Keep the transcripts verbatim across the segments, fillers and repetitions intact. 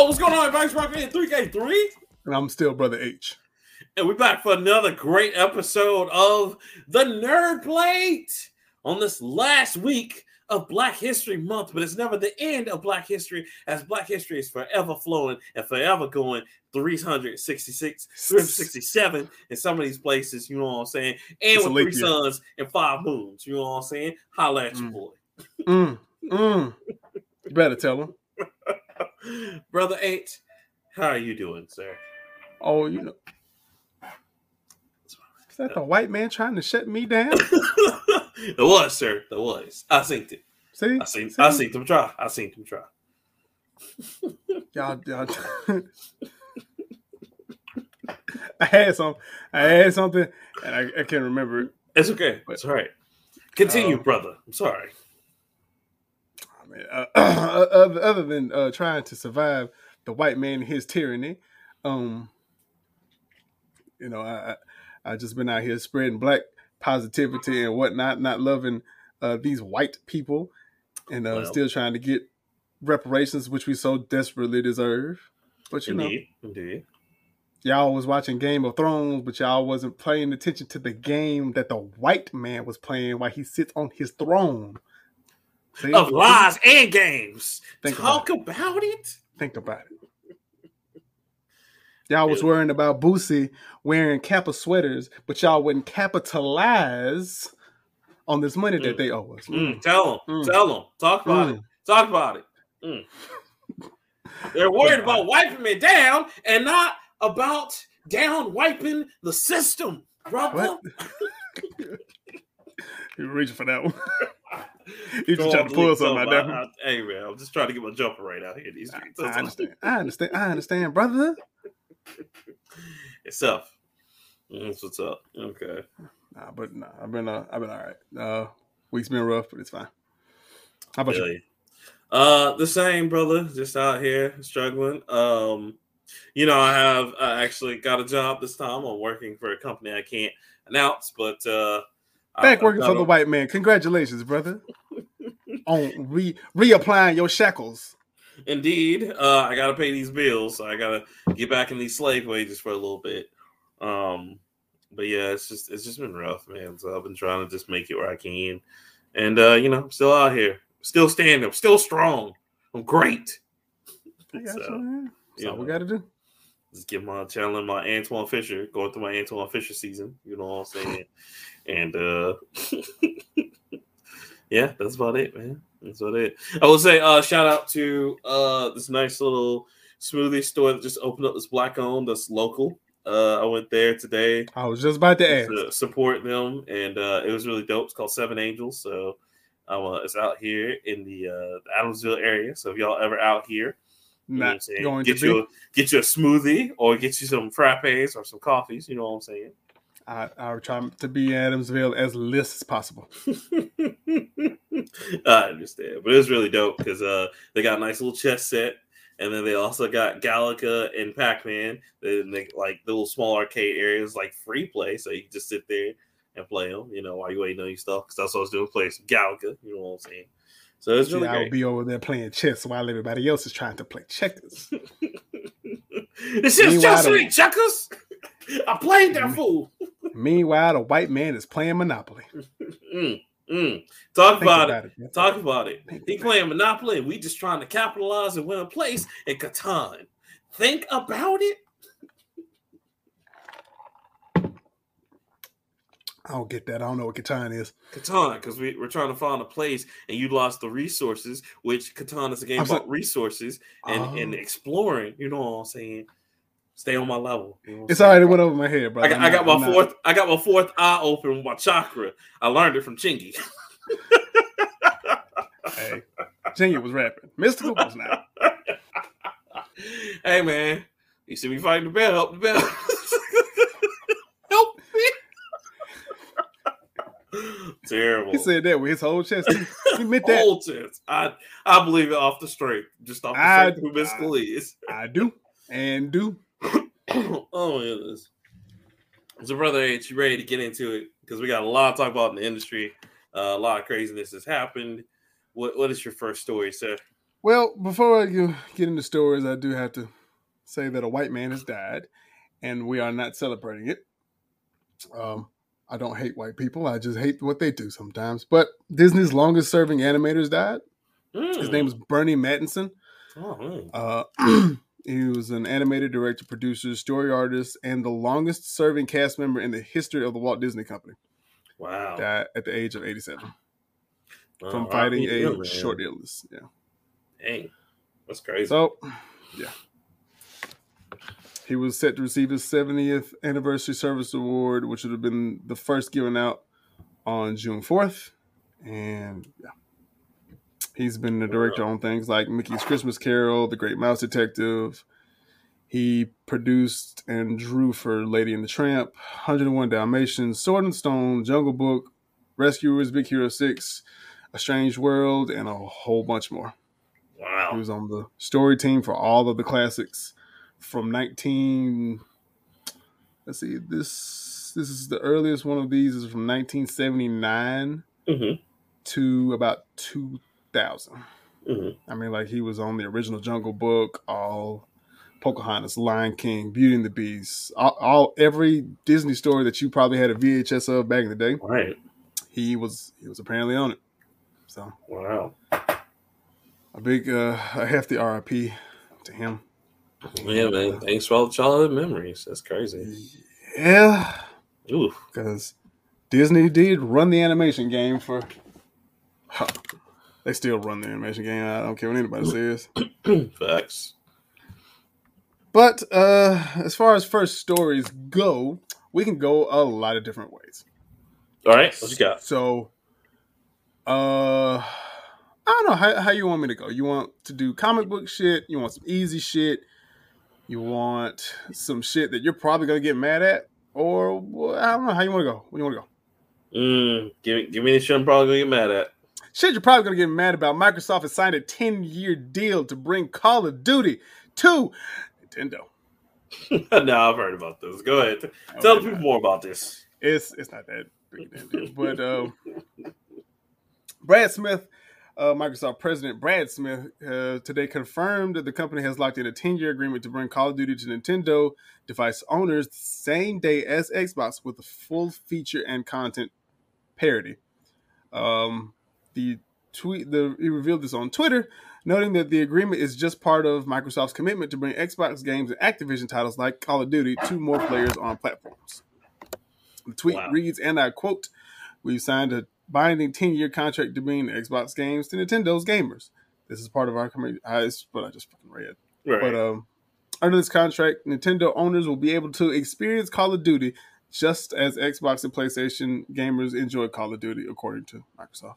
Yo, what's going on, everybody? Rockman in three K three. And I'm still Brotha H. And we're back for another great episode of The Nerd Plate on this last week of Black History Month, but it's never the end of Black History, as Black History is forever flowing and forever going three sixty-six, three sixty-seven in some of these places, you know what I'm saying? And it's with three year. Suns and five moons, you know what I'm saying? Holla at mm. your boy. Mm. Mm. You better tell him. Brotha H, how are you doing, sir? Oh, you know. Is that the white man trying to shut me down? It was, sir. It was. I seen it. See? I seen, See? I seen them try. I seen them try. Y'all, y'all. I had some. I had something, and I, I can't remember it. It's okay. But, it's all right. Continue, um, brother. I'm sorry. I mean, uh, other, other than uh, trying to survive the white man and his tyranny, um, you know, I, I I just been out here spreading black positivity and whatnot, not loving uh, these white people, and uh, well, still trying to get reparations, which we so desperately deserve. But you indeed, know, indeed, y'all was watching Game of Thrones, but y'all wasn't paying attention to the game that the white man was playing while he sits on his throne. See? Of lies and games. Think Talk about, about it. it. Think about it. Y'all was worrying about Boosie wearing Kappa sweaters, but y'all wouldn't capitalize on this money mm. that they owe us. Mm. Tell them. Mm. Tell them. Talk about mm. it. Talk about it. Mm. They're worried about wiping me down and not about down wiping the system, brother. You're reaching for that one. He's just trying to pull something out there. Hey, man, I'm just trying to get my jumper right out here. These I, I understand. I understand. I understand, brother. It's up. That's what's up. Okay. Nah, but nah, I've been uh, I've been all right. Uh, week's been rough, but it's fine. How about really? you? Uh, the same, brother. Just out here struggling. Um, you know, I have I actually got a job this time. I'm working for a company I can't announce, but uh, back I, working for a... the white man. Congratulations, brother. On re reapplying your shackles. Indeed, uh, I gotta pay these bills, so I gotta get back in these slave wages for a little bit. Um, but yeah, it's just it's just been rough, man. So I've been trying to just make it where I can, and uh, you know, I'm still out here, still standing up, still strong. I'm great. I got so, you, man. That's all we gotta do. Just get my channeling my Antoine Fisher, going through my Antoine Fisher season. You know what I'm saying? And uh, yeah, that's about it, man. That's what it. I will say, uh, shout out to uh, this nice little smoothie store that just opened up. This black-owned, that's local. Uh, I went there today. I was just about to ask. To support them, and uh, it was really dope. It's called Seven Angels, so um, uh, it's out here in the, uh, the Adamsville area. So if y'all ever out here, you know what I'm saying, going get to you a, get you a smoothie or get you some frappes or some coffees. You know what I'm saying? I, I would try to be in Adamsville as less as possible. I understand, but it was really dope because uh, they got a nice little chess set, and then they also got Galaga and Pac-Man. They make like little small arcade areas, like free play, so you can just sit there and play them, you know, while you waiting on your stuff. Because that's what I was doing, play some Galaga, you know what I'm saying? So it's really. Yeah, I'll be over there playing chess while everybody else is trying to play checkers. This is just three checkers. I played that fool. Meanwhile, the white man is playing Monopoly. mm, mm. Talk about, about it. it. Talk about it. Think he about playing it. Monopoly, and we just trying to capitalize and win a place in Catan. Think about it. I don't get that. I don't know what Catan is. Catan, because we, we're trying to find a place, and you lost the resources, which Catan is a game about like, resources and, um, and exploring. You know what I'm saying? Stay on my level. You know it's already went over my head, bro. I, I got my I'm fourth. Not. I got my fourth eye open with my chakra. I learned it from Chingy. Hey, Chingy was rapping. Mystical was not. Hey man, you see me fighting the bell? Help the bell. Help me. Terrible. He said that with his whole chest. He, he meant that whole chest. I I believe it off the straight, just off the straight. Who mystical is? I do and do. Oh my goodness. So Brotha H, you ready to get into it? Because we got a lot to talk about in the industry. Uh, a lot of craziness has happened. What what is your first story, sir? Well, before I get into stories, I do have to say that a white man has died, and we are not celebrating it. Um, I don't hate white people. I just hate what they do sometimes. But Disney's longest-serving animator died. Mm. His name is Burny Mattinson. Oh, mm. uh, he was an animator, director, producer, story artist, and the longest-serving cast member in the history of the Walt Disney Company. Wow. Died at the age of eighty-seven. Wow, from fighting a ill, short illness. Yeah. Dang. That's crazy. So, yeah. He was set to receive his seventieth anniversary service award, which would have been the first given out on June fourth. And yeah, he's been the director on things like Mickey's Christmas Carol, The Great Mouse Detective. He produced and drew for Lady and the Tramp, one oh one Dalmatians, Sword and Stone, Jungle Book, Rescuers, Big Hero six, A Strange World, and a whole bunch more. Wow. He was on the story team for all of the classics. From nineteen, let's see, this this is the earliest one of these is from nineteen seventy-nine mm-hmm. to about two thousand. Mm-hmm. I mean, like, he was on the original Jungle Book, all Pocahontas, Lion King, Beauty and the Beast, all, all every Disney story that you probably had a V H S of back in the day. Right, he was he was apparently on it. So wow, a big uh, a hefty R I P to him. Yeah, man. Thanks for all the childhood memories. That's crazy. Yeah. Oof. Because Disney did run the animation game for... Huh. They still run the animation game. I don't care what anybody says. Facts. But uh, as far as first stories go, we can go a lot of different ways. All right. What you got? So, uh, I don't know how, how you want me to go. You want to do comic book shit? You want some easy shit? You want some shit that you're probably going to get mad at? Or, well, I don't know how you want to go. Where do you want to go? Mm, give, give me the shit I'm probably going to get mad at. Shit you're probably going to get mad about. Microsoft has signed a ten-year deal to bring Call of Duty to Nintendo. No, I've heard about this. Go ahead. Okay, Tell the people not. more about this. It's it's not that big a deal. But um, Brad Smith... Uh, Microsoft President Brad Smith uh, today confirmed that the company has locked in a ten-year agreement to bring Call of Duty to Nintendo device owners the same day as Xbox with a full feature and content parity. Um, the tweet, the, he revealed this on Twitter, noting that the agreement is just part of Microsoft's commitment to bring Xbox games and Activision titles like Call of Duty to more players on platforms. The tweet wow. reads, and I quote, "We've signed a binding ten-year contract to bring Xbox games to Nintendo's gamers. This is part of our community." I, but I just fucking read. Right. But um, under this contract, Nintendo owners will be able to experience Call of Duty just as Xbox and PlayStation gamers enjoy Call of Duty, according to Microsoft.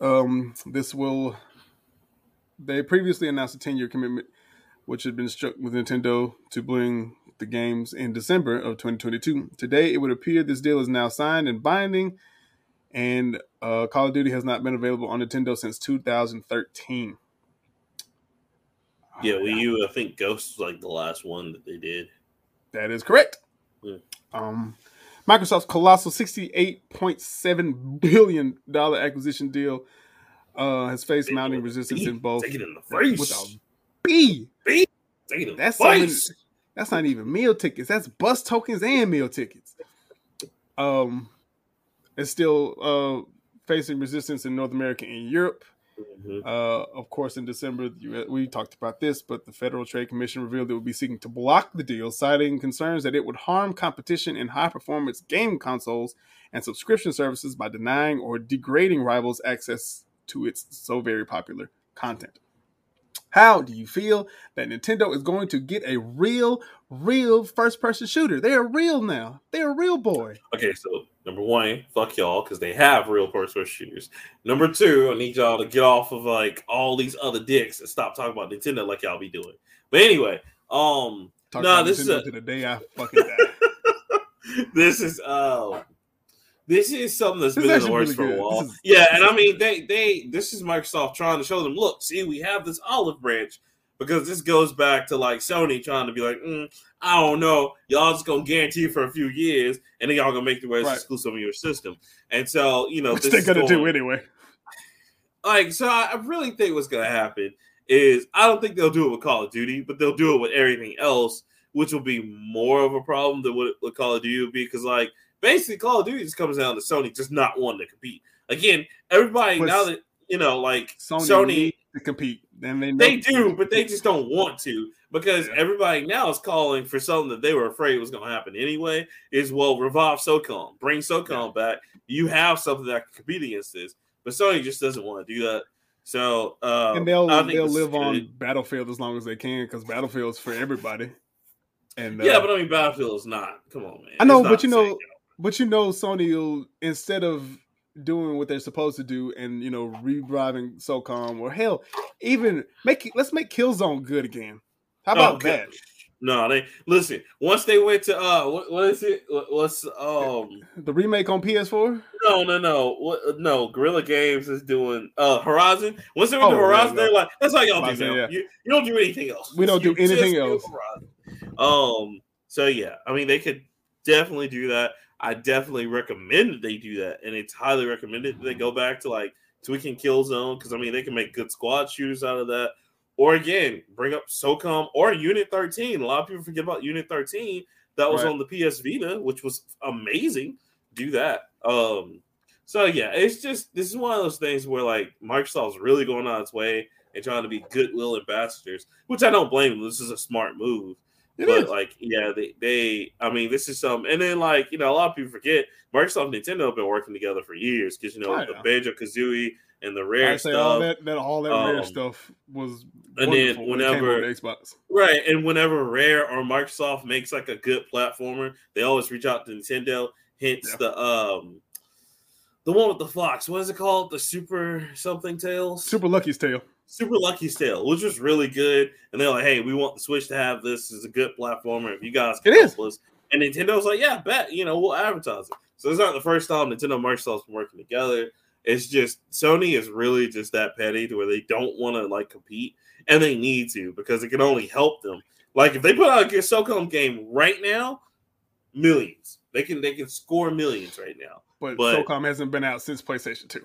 Um, this will. They previously announced a ten-year commitment, which had been struck with Nintendo to bring the games in December of twenty twenty-two. Today, it would appear this deal is now signed and binding. And uh, Call of Duty has not been available on Nintendo since two thousand thirteen. Yeah, Wii U, I think Ghost was like the last one that they did. That is correct. Yeah. Um, Microsoft's colossal sixty-eight point seven billion dollars acquisition deal uh, has faced Take mounting resistance in both. Take it in the face. With a B. B. Take it in that's the face. Even, that's not even meal tickets. That's bus tokens and meal tickets. Um... It's still uh, facing resistance in North America and Europe. Mm-hmm. Uh, of course, in December, we talked about this, but the Federal Trade Commission revealed it would be seeking to block the deal, citing concerns that it would harm competition in high-performance game consoles and subscription services by denying or degrading rivals access to its so very popular content. How do you feel that Nintendo is going to get a real, real first-person shooter? They are real now. They are real, boy. Okay, so... Number one, fuck y'all, because they have real first-person shooters. Number two, I need y'all to get off of, like, all these other dicks and stop talking about Nintendo like y'all be doing. But anyway, um, no, nah, this Nintendo is... A, to the day I fucking die. This is, uh... This is something that's this been in the works really for a while. Is, yeah, and I mean, they, they... This is Microsoft trying to show them, look, see, we have this olive branch, because this goes back to, like, Sony trying to be like, mm, I don't know, y'all just gonna guarantee for a few years, and then y'all gonna make the way it's right. exclusive on your system. And so, you know, which this they're gonna going, do anyway. Like, so I really think what's going to happen is I don't think they'll do it with Call of Duty, but they'll do it with everything else, which will be more of a problem than what, what Call of Duty would be. Because, like, basically Call of Duty just comes down to Sony just not wanting to compete. Again, everybody but now that, you know, like, Sony, Sony needs to compete. And they, they do, but they just don't want to. Because yeah. everybody now is calling for something that they were afraid was going to happen anyway. Is, well, revive SOCOM. Bring SOCOM yeah. back. You have something that can compete against this. But Sony just doesn't want to do that. So um, and they'll they'll live good. on Battlefield as long as they can, because Battlefield's for everybody. And uh, yeah, but I mean, Battlefield's not. Come on, man. I know, but you know, game. but you know, Sony will, instead of doing what they're supposed to do, and you know, reviving SOCOM, or hell, even make let's make Killzone good again. How about oh, that? No, they listen. Once they went to uh, what, what is it? What, what's um the remake on P S four? No, no, no, what, no. Guerrilla Games is doing uh Horizon. Once they went oh, to Horizon, yeah, they're like, that's how y'all do that. Yeah. You, you don't do anything else. We don't you do anything else. Do um. So yeah, I mean, they could definitely do that. I definitely recommend that they do that, and it's highly recommended that they go back to like tweaking Killzone, because I mean, they can make good squad shooters out of that. Or again, bring up SOCOM or Unit thirteen. A lot of people forget about Unit thirteen. That was right. on the P S Vita, which was amazing. Do that. Um, so, yeah, it's just, this is one of those things where, like, Microsoft's really going on its way and trying to be goodwill ambassadors, which I don't blame them. This is a smart move. It but, is. like, yeah, they, they, I mean, this is some, and then, like, you know, a lot of people forget Microsoft and Nintendo have been working together for years because, you know, know. the Banjo-Kazooie and the rare stuff. All that, that, all that um, rare stuff was and then whenever when Xbox. Right, and whenever Rare or Microsoft makes like a good platformer, they always reach out to Nintendo. Hence yeah. the um the one with the fox. What is it called? The Super something Tales? Super Lucky's Tale. Super Lucky's Tale, which was really good. And they're like, hey, we want the Switch to have this as a good platformer. If you guys can it help is. us. And Nintendo's like, yeah, bet, you know, we'll advertise it. So it's not the first time Nintendo and Microsoft's been working together. It's just Sony is really just that petty to where they don't want to like compete, and they need to because it can only help them. Like if they put out a SOCOM game right now, millions. They can they can score millions right now. But, but SOCOM hasn't been out since PlayStation two.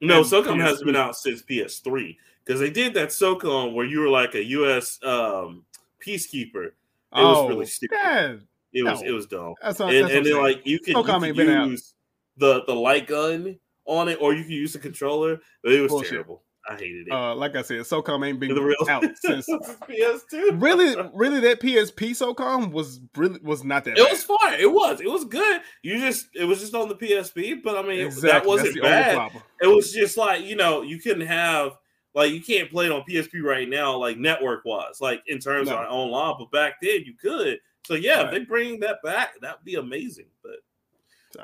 No, and SOCOM P S three. Hasn't been out since P S three because they did that SOCOM where you were like a U S um, peacekeeper. It oh, was really stupid. Man. It was no. it was dumb. That's not, and that's and then like you could, you could use the the light gun on it, or you can use the controller. It was Bullshit. terrible. I hated it. Uh, like I said, SOCOM ain't been the real out since P S two. Really, really, that P S P SOCOM was really was not that. It bad. was fun. It was. It was good. You just, it was just on the P S P. But I mean, exactly. that wasn't bad. It was just like, you know, you couldn't have like you can't play it on P S P right now, like network wise, like in terms no. of online. But back then, you could. So yeah, right. if they bring that back, that'd be amazing. But.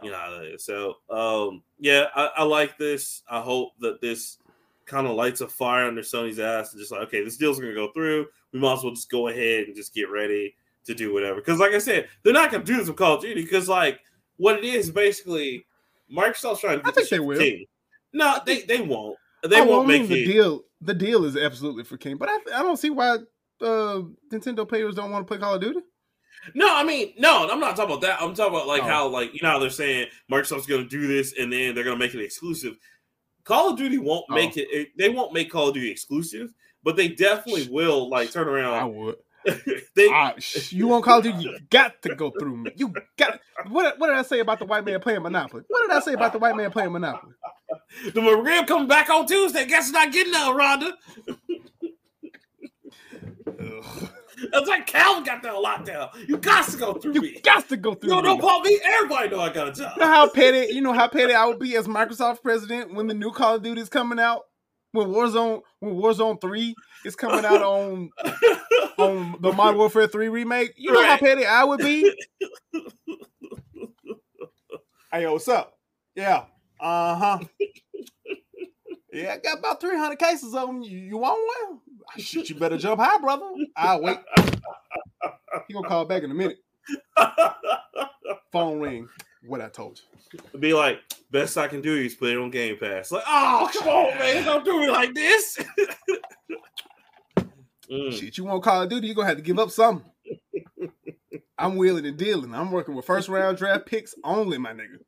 You know, so um, yeah, I, I like this. I hope that this kind of lights a fire under Sony's ass and just like, okay, this deal's gonna go through. We might as well just go ahead and just get ready to do whatever. Because, like I said, they're not gonna do this with Call of Duty. Because, like, what it is basically, Microsoft's trying to. I think they will. King. No, they they won't. They I won't make the it. deal. The deal is absolutely for King, but I I don't see why uh, Nintendo players don't want to play Call of Duty. No, I mean, no, I'm not talking about that. I'm talking about, like, oh. how, like, you know how they're saying Microsoft's going to do this, and then they're going to make it exclusive. Call of Duty won't oh. make it. They won't make Call of Duty exclusive, but they definitely will, like, turn around. I would. they, I, you want Call of Duty, you got to go through me. You got what, what did I say about the white man playing Monopoly? What did I say about the white man playing Monopoly? The McRib comes back on Tuesday. Guess it's not getting out, Rhonda. Ugh. It's like Calvin got that lockdown. You got to go through you me. You got to go through you me. You don't call me. Everybody know I got a job. You know how petty, you know how petty I would be as Microsoft president when the new Call of Duty is coming out? When Warzone when Warzone three is coming out on, on the Modern Warfare three remake? You know right. how petty I would be? Hey, yo, what's up? Yeah. Uh-huh. Yeah, I got about three hundred cases on you. You want one? Shit, you better jump high, brother. I'll wait. He gonna call back in a minute. Phone ring. What I told you. Be like, best I can do is play it on Game Pass. Like, oh, come on, man. Don't do it like this. mm. Shit, you want Call of Duty, you're gonna have to give up something. I'm willing and dealing. I'm working with first round draft picks only, my nigga.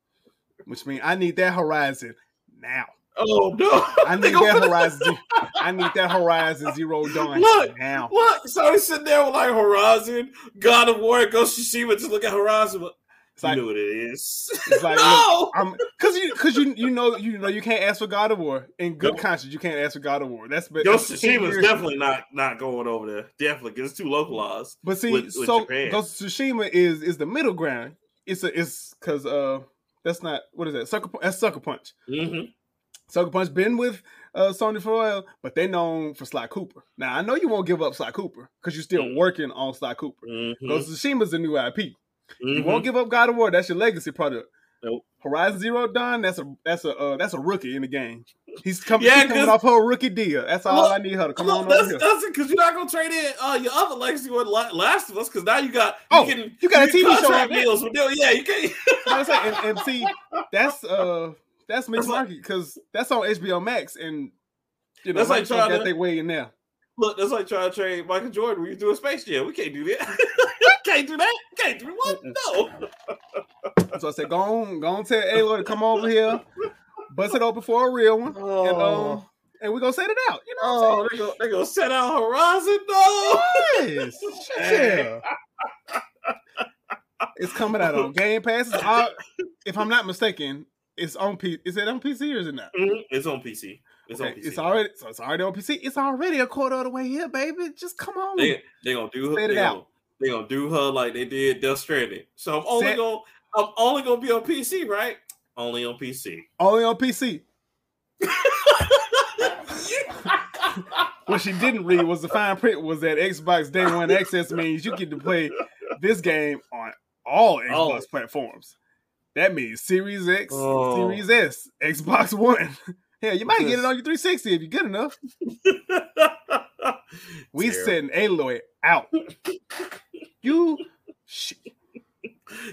Which means I need that Horizon now. Oh no! I need that Horizon. I need that Horizon Zero Dawn. Look now. Look. So they sit there with like Horizon, God of War, Ghost of Tsushima. Just look at Horizon. But it's like, you know what it is. It's like, no, because you because you you know you know you can't ask for God of War in good no. conscience. You can't ask for God of War. That's but Ghost of Tsushima is definitely not not going over there. Definitely, because it's too localized. But see, with, so with Ghost of Tsushima is is the middle ground. It's a it's because uh that's not what is that sucker that's Sucker Punch. Mm-hmm. Sucker Punch been with uh, Sony for a while, but they known for Sly Cooper. Now, I know you won't give up Sly Cooper because you're still mm-hmm. working on Sly Cooper. Mm-hmm. Ghost of Tsushima's a new I P. Mm-hmm. You won't give up God of War. That's your legacy product. Nope. Horizon Zero Dawn, that's a that's a uh, that's a rookie in the game. He's coming, yeah, he's coming off her rookie deal. That's all look, I need her to come look, on over here. That's it, because you're not gonna trade in uh, your other legacy with Last of Us. Because now you got you oh can, you got you a T V show like deals with deal. Yeah, you can. I was like, and, and see, that's uh. That's mixed market because that's on H B O Max, and you know that's like trying to get their way in there. Look, that's like trying to trade Michael Jordan when you do a Space Jam. We can't do that. Can't do that. Can't do what? No. So I said, go on, go on, tell Aloy to come over here, bust it open for a real one, oh. and um, and we're gonna set it out. You know, oh, they're gonna they gonna set out Horizon though. Yes. Yeah. It's coming out on Game Pass. I, if I'm not mistaken. It's on P. Is it on P C or is it not? Mm-hmm. It's on P C. It's okay. on P C. It's already. So it's already on P C. It's already a quarter of the way here, baby. Just come on. They they gonna do her. They gonna, they gonna do her like they did Death Stranding. So I'm only Set. gonna I'm only gonna be on P C, right? Only on P C. Only on P C. What she didn't read was the fine print was that Xbox Day One Access means you get to play this game on all Xbox oh. platforms. That means Series X, oh. Series S, Xbox One. Yeah, you might get it on your three sixty if you're good enough. We setting Aloy out. You shit.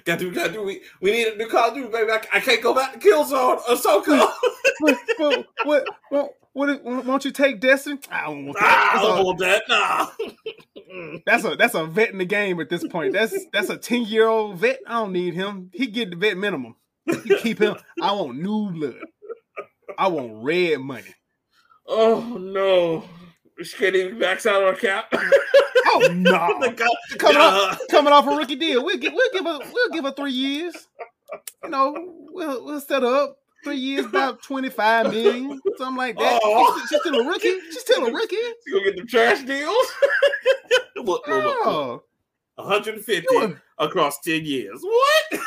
Got to, got to. We we need a new Call of Duty, baby. I, I can't go back to Killzone or SoCal. What? What? What? what, what, what won't you take Destiny? I don't want that. I don't want that. Nah. That's a that's a vet in the game at this point. That's that's a ten year old vet. I don't need him. He get the vet minimum. You keep him. I want new blood. I want red money. Oh no. She can't even max out our cap. Oh no! Coming, yeah. off, coming off a rookie deal, we'll give we'll give her we'll give her three years. You know, we'll we'll set up three years, about twenty five million, something like that. Oh. She's, she's still a rookie. She's still a rookie. She's gonna get them trash deals. Look, oh. one hundred and fifty are... across ten years. What?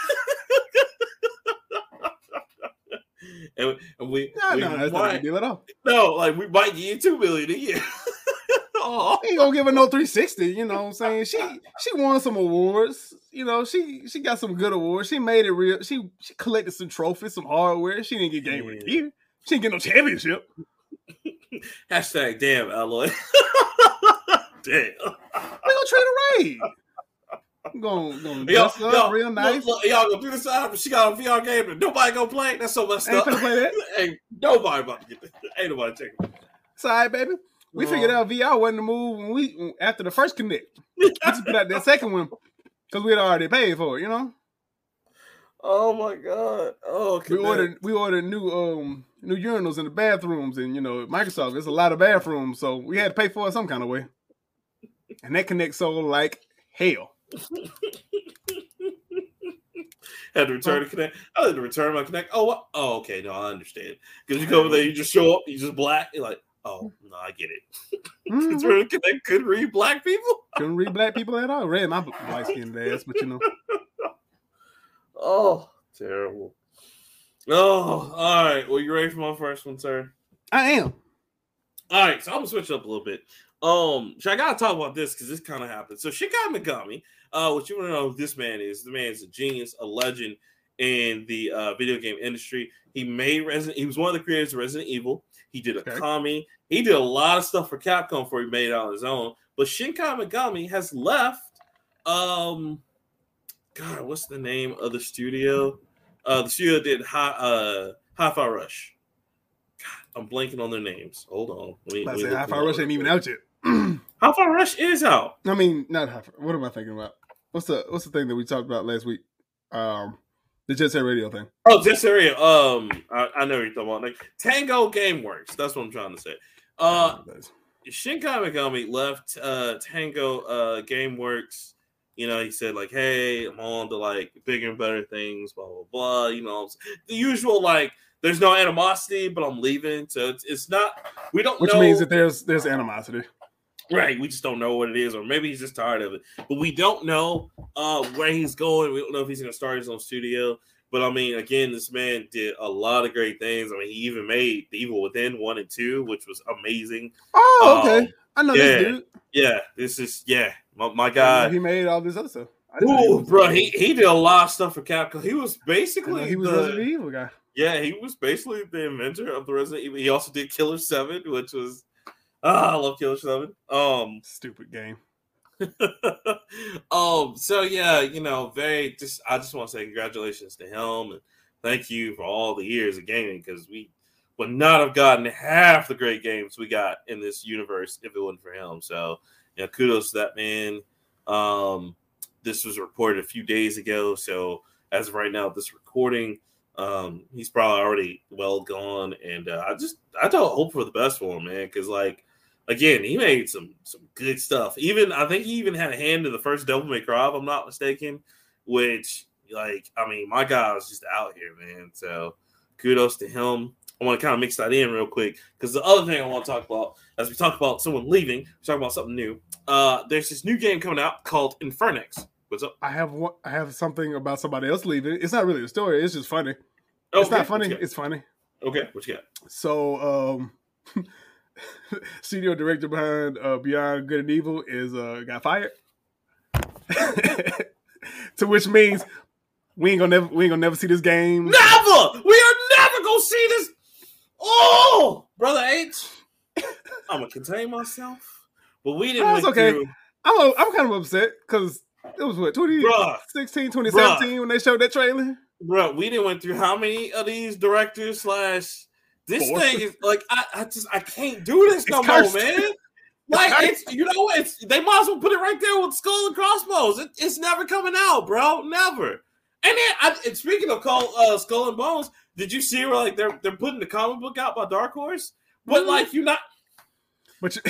And we no, we no, that's might, not a deal at all. No, like we might get two million a year. Oh, ain't gonna give her no three sixty. You know what I'm saying? She she won some awards. You know she she got some good awards. She made it real. She she collected some trophies, some hardware. She didn't get game of the year. She didn't get no championship. Hashtag damn Aloy. Damn. We gonna treat her right. I'm gonna, gonna dress yo, up yo, real nice. Look, look, y'all gonna do this out. She got a V R game that nobody gonna play. That's so much stuff. Ain't, play that. Ain't nobody about to get that. Ain't nobody taking it. It's all right, baby. We um, figured out V R wasn't the move when we after the first Connect. We just put out that second one because we had already paid for it, you know. Oh my god! Oh, Connect. we ordered we ordered new um new urinals in the bathrooms, and you know Microsoft, there's a lot of bathrooms, so we had to pay for it some kind of way. And that Connect sold like hell. Had to return oh. to Connect. I had to return my Connect. Oh, what? Oh, okay. No, I understand. Because you go over there, you just show up, you just black. You're like, oh, no, I get it. Mm-hmm. Really, Connect couldn't read black people. Couldn't read black people at all. Read my white skinned ass, but you know. Oh, terrible. Oh, all right. Well, you ready for my first one, sir? I am. All right. So I'm gonna switch up a little bit. Um, so I gotta talk about this because this kind of happened. So Shinji Mikami, uh, what you want to know who this man is? The man is a genius, a legend in the uh, video game industry. He made Resident. He was one of the creators of Resident Evil. He did a okay. Kami. He did a lot of stuff for Capcom before he made it on his own. But Shinji Mikami has left. Um, God, what's the name of the studio? Uh, the studio did Hi, uh, Hi-Fi Rush. God, I'm blanking on their names. Hold on. Wait, I said Hi-Fi Rush ain't even out yet. Hi-Fi Rush is out. I mean, not Hi-Fi. What am I thinking about? What's the What's the thing that we talked about last week? Um, The Jet Set Radio thing. Oh, Jet Set Radio. Um, I, I know what you're talking about. Like Tango Gameworks. That's what I'm trying to say. Uh, Shinji Mikami left uh, Tango uh, Gameworks. You know, he said like, "Hey, I'm on to like bigger and better things." Blah blah blah. You know, the usual like. There's no animosity, but I'm leaving. So it's, it's not. We don't. Which know. Means that there's there's animosity. Right, we just don't know what it is, or maybe he's just tired of it. But we don't know uh, where he's going. We don't know if he's going to start his own studio. But, I mean, again, this man did a lot of great things. I mean, he even made The Evil Within one and two, which was amazing. Oh, okay. Um, I know yeah, this dude. Yeah, this is, yeah, my, my guy. He made all this other stuff. Oh, bro, he, he did a lot of stuff for Capcom. He was basically He was the Resident Evil guy. Yeah, he was basically the inventor of the Resident Evil. He also did Killer seven, which was... Ah, I love Killer seven. Um, Stupid game. um, so yeah, you know, very just I just want to say congratulations to him and thank you for all the years of gaming because we would not have gotten half the great games we got in this universe if it wasn't for him. So, you know, kudos to that man. Um, this was reported a few days ago. So as of right now, this recording, um, he's probably already well gone. And uh, I just I don't hope for the best for him, man, because like. Again, he made some some good stuff. Even I think he even had a hand in the first Devil May Cry, if I'm not mistaken. Which, like, I mean, my guy was just out here, man. So kudos to him. I want to kind of mix that in real quick because the other thing I want to talk about, as we talk about someone leaving, we talk about something new. Uh, there's this new game coming out called Infernex. What's up? I have one, I have something about somebody else leaving. It's not really a story. It's just funny. Okay. It's not funny. It's funny. Okay, what you got? So, um. Studio director behind uh, Beyond Good and Evil is uh, got fired, to which means we ain't gonna never we ain't gonna never see this game. Never, we are never gonna see this. Oh, Brotha H, I'm gonna contain myself, but we didn't. That's okay. Through... I'm a, I'm kind of upset because it was what twenty sixteen, twenty seventeen when they showed that trailer. Bro, we didn't went through how many of these directors slash. This Force. Thing is like I, I just I can't do this no more, man. Like it's, it's you know it's they might as well put it right there with Skull and Crossbones. It, it's never coming out, bro. Never. And then I, and speaking of call, uh, Skull and Bones, did you see where like they're they're putting the comic book out by Dark Horse? But mm-hmm. like you're not. But you...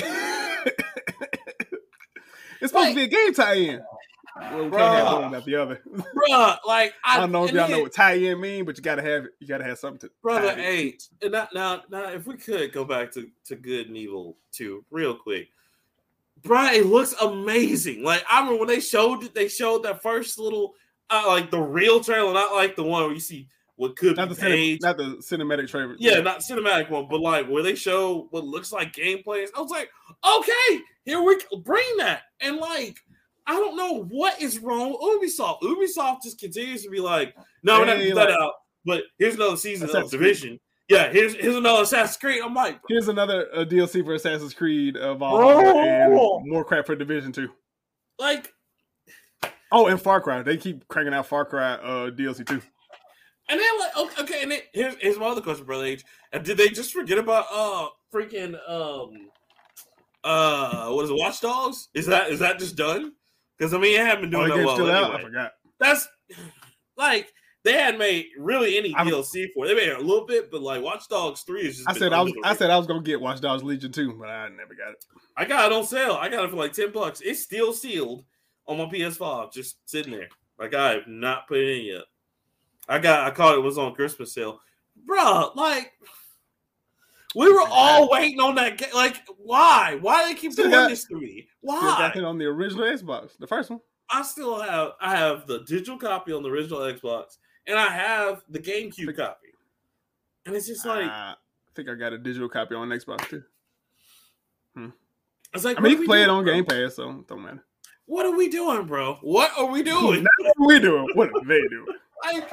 it's supposed like, to be a game tie-in. Well, we bruh, can't have one without the other. Bruh, like I, I don't know if y'all it, know what tie-in mean, but you gotta have it. You gotta have something to. Brotha H, and now, now, now, if we could go back to, to Good and Evil two real quick, bruh, it looks amazing. Like I remember when they showed it, they showed that first little, uh, like the real trailer, not like the one where you see what could not be the cinem- not the cinematic trailer. Yeah, yeah, not cinematic one, but like where they show what looks like gameplay. I was like, okay, here we bring that, and like. I don't know what is wrong with Ubisoft. Ubisoft just continues to be like, no, we're not going to let out, but here's another season Assassin's of Division. Creed. Yeah, here's here's another Assassin's Creed. I'm like... Here's another uh, D L C for Assassin's Creed of all oh. and more crap for Division two. Like... Oh, and Far Cry. They keep cranking out Far Cry uh, D L C two. And then, like, okay, okay and then here's, here's my other question, Brotha H. And did they just forget about uh freaking, um, uh, what is it, Watch Dogs? Is that is that just done? Because, I mean, it hadn't been doing oh, that well. Anyway. Out, I forgot. That's, like, they hadn't made really any I'm, D L C for it. They made it a little bit, but, like, Watch Dogs three is just I said I was I said I was going to get Watch Dogs Legion two, but I never got it. I got it on sale. I got it for, like, ten bucks. It's still sealed on my P S five, just sitting there. Like, I have not put it in yet. I got, I caught it was on Christmas sale. Bruh, like... We were all waiting on that game. Like, why? Why do they keep still doing got, this to me? Why? Still got it on the original Xbox, the first one. I still have I have the digital copy on the original Xbox, and I have the GameCube think, copy. And it's just like... Uh, I think I got a digital copy on Xbox, too. Hmm. I was like, I mean, you can play doing, it on bro? Game Pass, so it don't matter. What are we doing, bro? What are we doing? What are we doing? What are they doing? Like...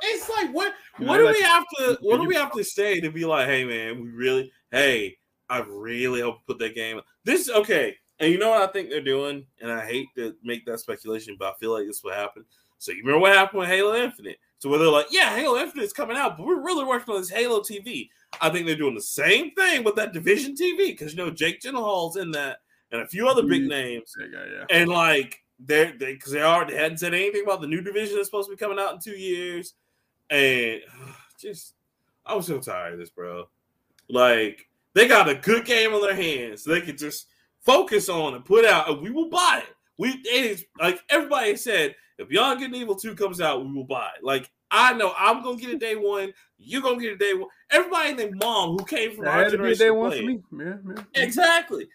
It's like what? What do we have to? What do we have to say to be like, hey man, we really, hey, I really hope put that game. This okay, and you know what I think they're doing, and I hate to make that speculation, but I feel like this will happen. So you remember what happened with Halo Infinite? So where they're like, yeah, Halo Infinite is coming out, but we're really working on this Halo T V. I think they're doing the same thing with that Division T V because you know Jake Gyllenhaal's in that, and a few other big names, yeah, yeah. and like They're, they because they are they hadn't said anything about the new division that's supposed to be coming out in two years, and just I was so tired of this, bro. Like they got a good game on their hands, so they could just focus on and put out, and we will buy it. We it is, like everybody said, if Beyond Good and Evil two comes out, we will buy it. Like I know I'm gonna get it day one. You're gonna get it day one. Everybody and their mom who came from that our had generation to be day one for me. Yeah, yeah, yeah. Exactly.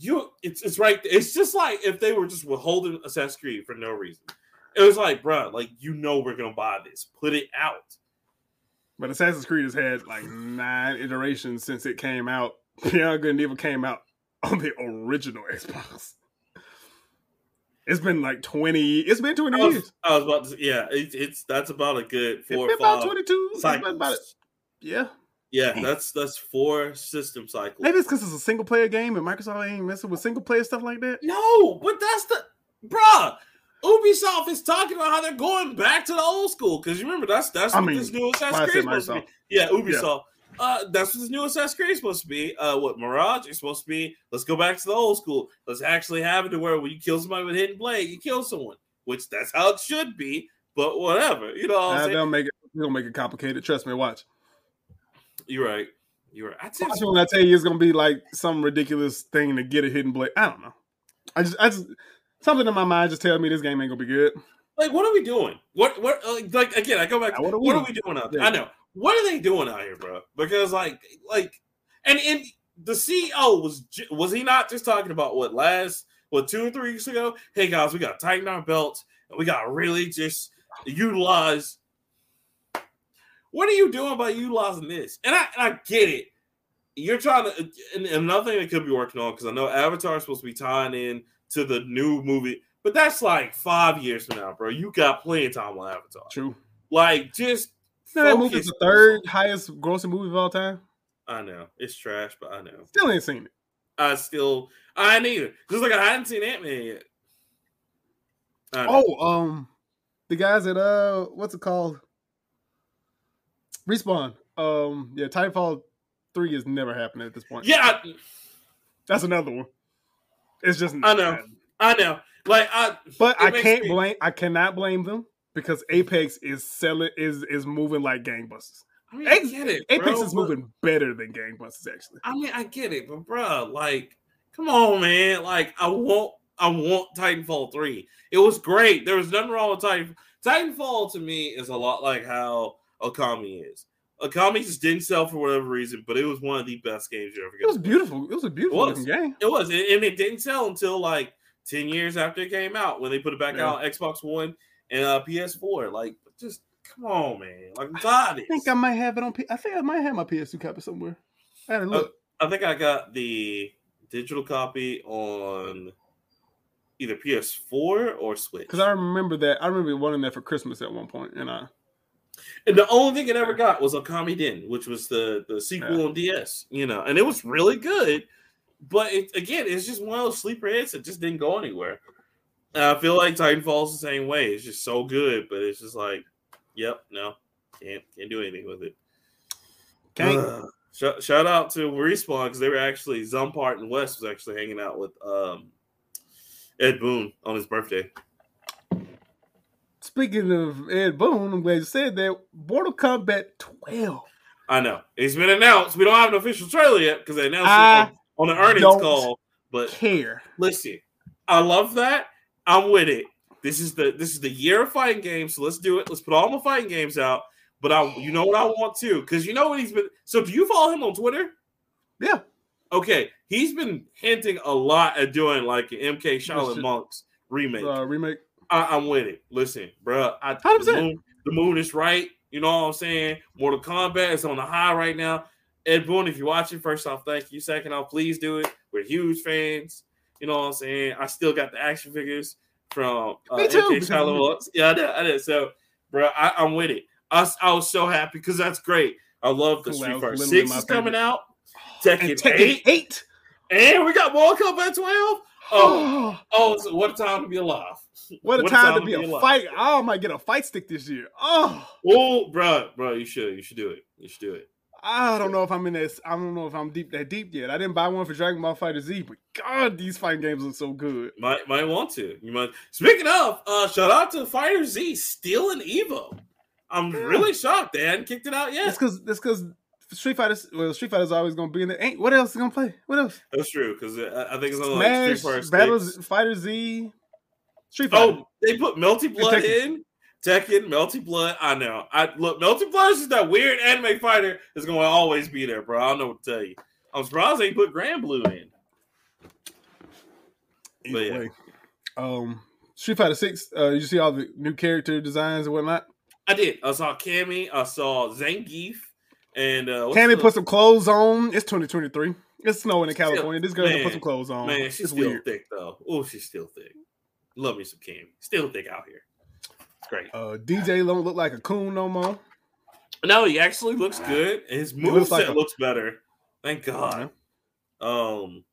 You, it's it's right. It's just like if they were just withholding Assassin's Creed for no reason. It was like, bro, like you know we're gonna buy this, put it out. But Assassin's Creed has had like nine iterations since it came out. Beyond Good and Evil came out on the original Xbox. It's been like twenty. It's been twenty I was, years. I was about to. Yeah, it, it's that's about a good four. It's been about twenty-two. It's been about it. Yeah. Yeah, Damn. that's that's four system cycles. Maybe it's because it's a single player game and Microsoft ain't messing with single player stuff like that. No, but that's the bruh. Ubisoft is talking about how they're going back to the old school because you remember that's that's I what mean, this new Assassin's Creed supposed to be. Yeah, Ubisoft. Yeah. Uh, that's what this new Assassin's Creed is supposed to be. Uh, what Mirage is supposed to be? Let's go back to the old school. Let's actually have it to where when you kill somebody with a hidden blade, you kill someone, which that's how it should be. But whatever, you know. What I'm don't make it. Don't make it complicated. Trust me. Watch. You're right. You're right. I tell you, when I tell you it's gonna be like some ridiculous thing to get a hidden blade. I don't know. I just, I just something in my mind just tells me this game ain't gonna be good. Like, what are we doing? What, what? Like again, I go back. To, what, are we, what are we doing out there? Yeah. I know. What are they doing out here, bro? Because like, like, and and the C E O was was he not just talking about what last what two or three weeks ago? Hey guys, we got to tighten our belts and we got to really just utilize. What are you doing by utilizing this? And I, and I get it. You're trying to and another thing they could be working on because I know Avatar is supposed to be tying in to the new movie, but that's like five years from now, bro. You got plenty of time on Avatar. True. Like just you know, that movie's the third highest grossing movie of all time. I know it's trash, but I know still ain't seen it. I still I ain't either. Just like I hadn't seen Ant-Man yet. Oh, um, the guys at uh, what's it called? Respawn. Um, yeah, Titanfall three is never happening at this point. Yeah. I, That's another one. It's just I know. Happening. I know. Like I But I can't me... blame I cannot blame them because Apex is selling is is moving like gangbusters. I mean, I get it. Apex bro, is moving but... better than gangbusters actually. I mean, I get it, but bro, like come on, man. Like I want I want Titanfall three. It was great. There was nothing wrong with Titanfall. Titanfall to me is a lot like how Okami is. Okami just didn't sell for whatever reason, but it was one of the best games you ever got. It was beautiful. It was a beautiful it was. game. It was, and it didn't sell until like ten years after it came out when they put it back yeah. out on Xbox One and uh, P S four. Like, just come on, man! Like, I'm tired. I this. think I might have it on. P- I think I might have my P S two copy somewhere. I had a look. Uh, I think I got the digital copy on either P S four or Switch. Because I remember that. I remember wanting that for Christmas at one point, and I. And the only thing it ever got was Okami Den, which was the, the sequel yeah. on D S, you know, and it was really good. But it, again, it's just one of those sleeper hits that just didn't go anywhere. And I feel like Titanfall's the same way. It's just so good, but it's just like, yep, no, can't can't do anything with it. Uh, sh- shout out to Respawn because they were actually Zumpart and West was actually hanging out with um, Ed Boon on his birthday. Speaking of Ed Boon, I'm glad you said that. Mortal Kombat twelve. I know. It's been announced. We don't have an official trailer yet because they announced I it on, on the earnings don't call. But care. Listen, I love that. I'm with it. This is the this is the year of fighting games, so let's do it. Let's put all my fighting games out. But I, you know what I want to? Because you know what he's been... So do you follow him on Twitter? Yeah. Okay. He's been hinting a lot at doing like an M K Shaolin Monks remake. Uh, remake. I, I'm with it. Listen, bro. I, the, moon, the moon is right. You know what I'm saying? Mortal Kombat is on the high right now. Ed Boon, if you're watching, first off, thank you. Second off, please do it. We're huge fans. You know what I'm saying? I still got the action figures from uh, M K Shaolin. Yeah, I did. I did. So, bro, I, I'm with it. I, I was so happy because that's great. I love the cool, Street Fighter six is coming out. Tekken, Tekken eight. eight. And we got Mortal Kombat twelve. Oh, oh so what a time to be alive. What a what time, time to be, to be a alive. fight. I might get a fight stick this year. Oh, oh, bro, bro, you should. You should do it. You should do it. I don't know if I'm in that. I don't know if I'm deep that deep yet. I didn't buy one for Dragon Ball FighterZ, but God, these fighting games look so good. Might might want to. You might. Speaking of, uh, shout out to FighterZ, still in Evo. I'm yeah. really shocked they hadn't kicked it out yet. That's because that's because Street Fighters. Well, Street Fighters always gonna be in there. Ain't what else they gonna play? What else? That's true because I, I think it's only Smash, like Street Fighter Battles, FighterZ, Street Fighter. Oh, they put Melty Blood in. Tekken, Melty Blood, I know. I look, Melty Blood is just that weird anime fighter that's going to always be there, bro. I don't know what to tell you. I'm surprised they put Grand Blue in. But yeah. Um, Street Fighter six, uh, you see all the new character designs and whatnot? I did. I saw Cammy. I saw Zangief. And uh, Cammy the... put some clothes on. It's twenty twenty-three. It's snowing in California. Still, this girl put some clothes on. Man, she's it's still weird. Thick, though. Oh, she's still thick. Love me some Cammy. Still thick out here. Great. Uh, D J don't look like a coon no more. No, he actually looks good. His moveset looks, like a... looks better. Thank God. Um,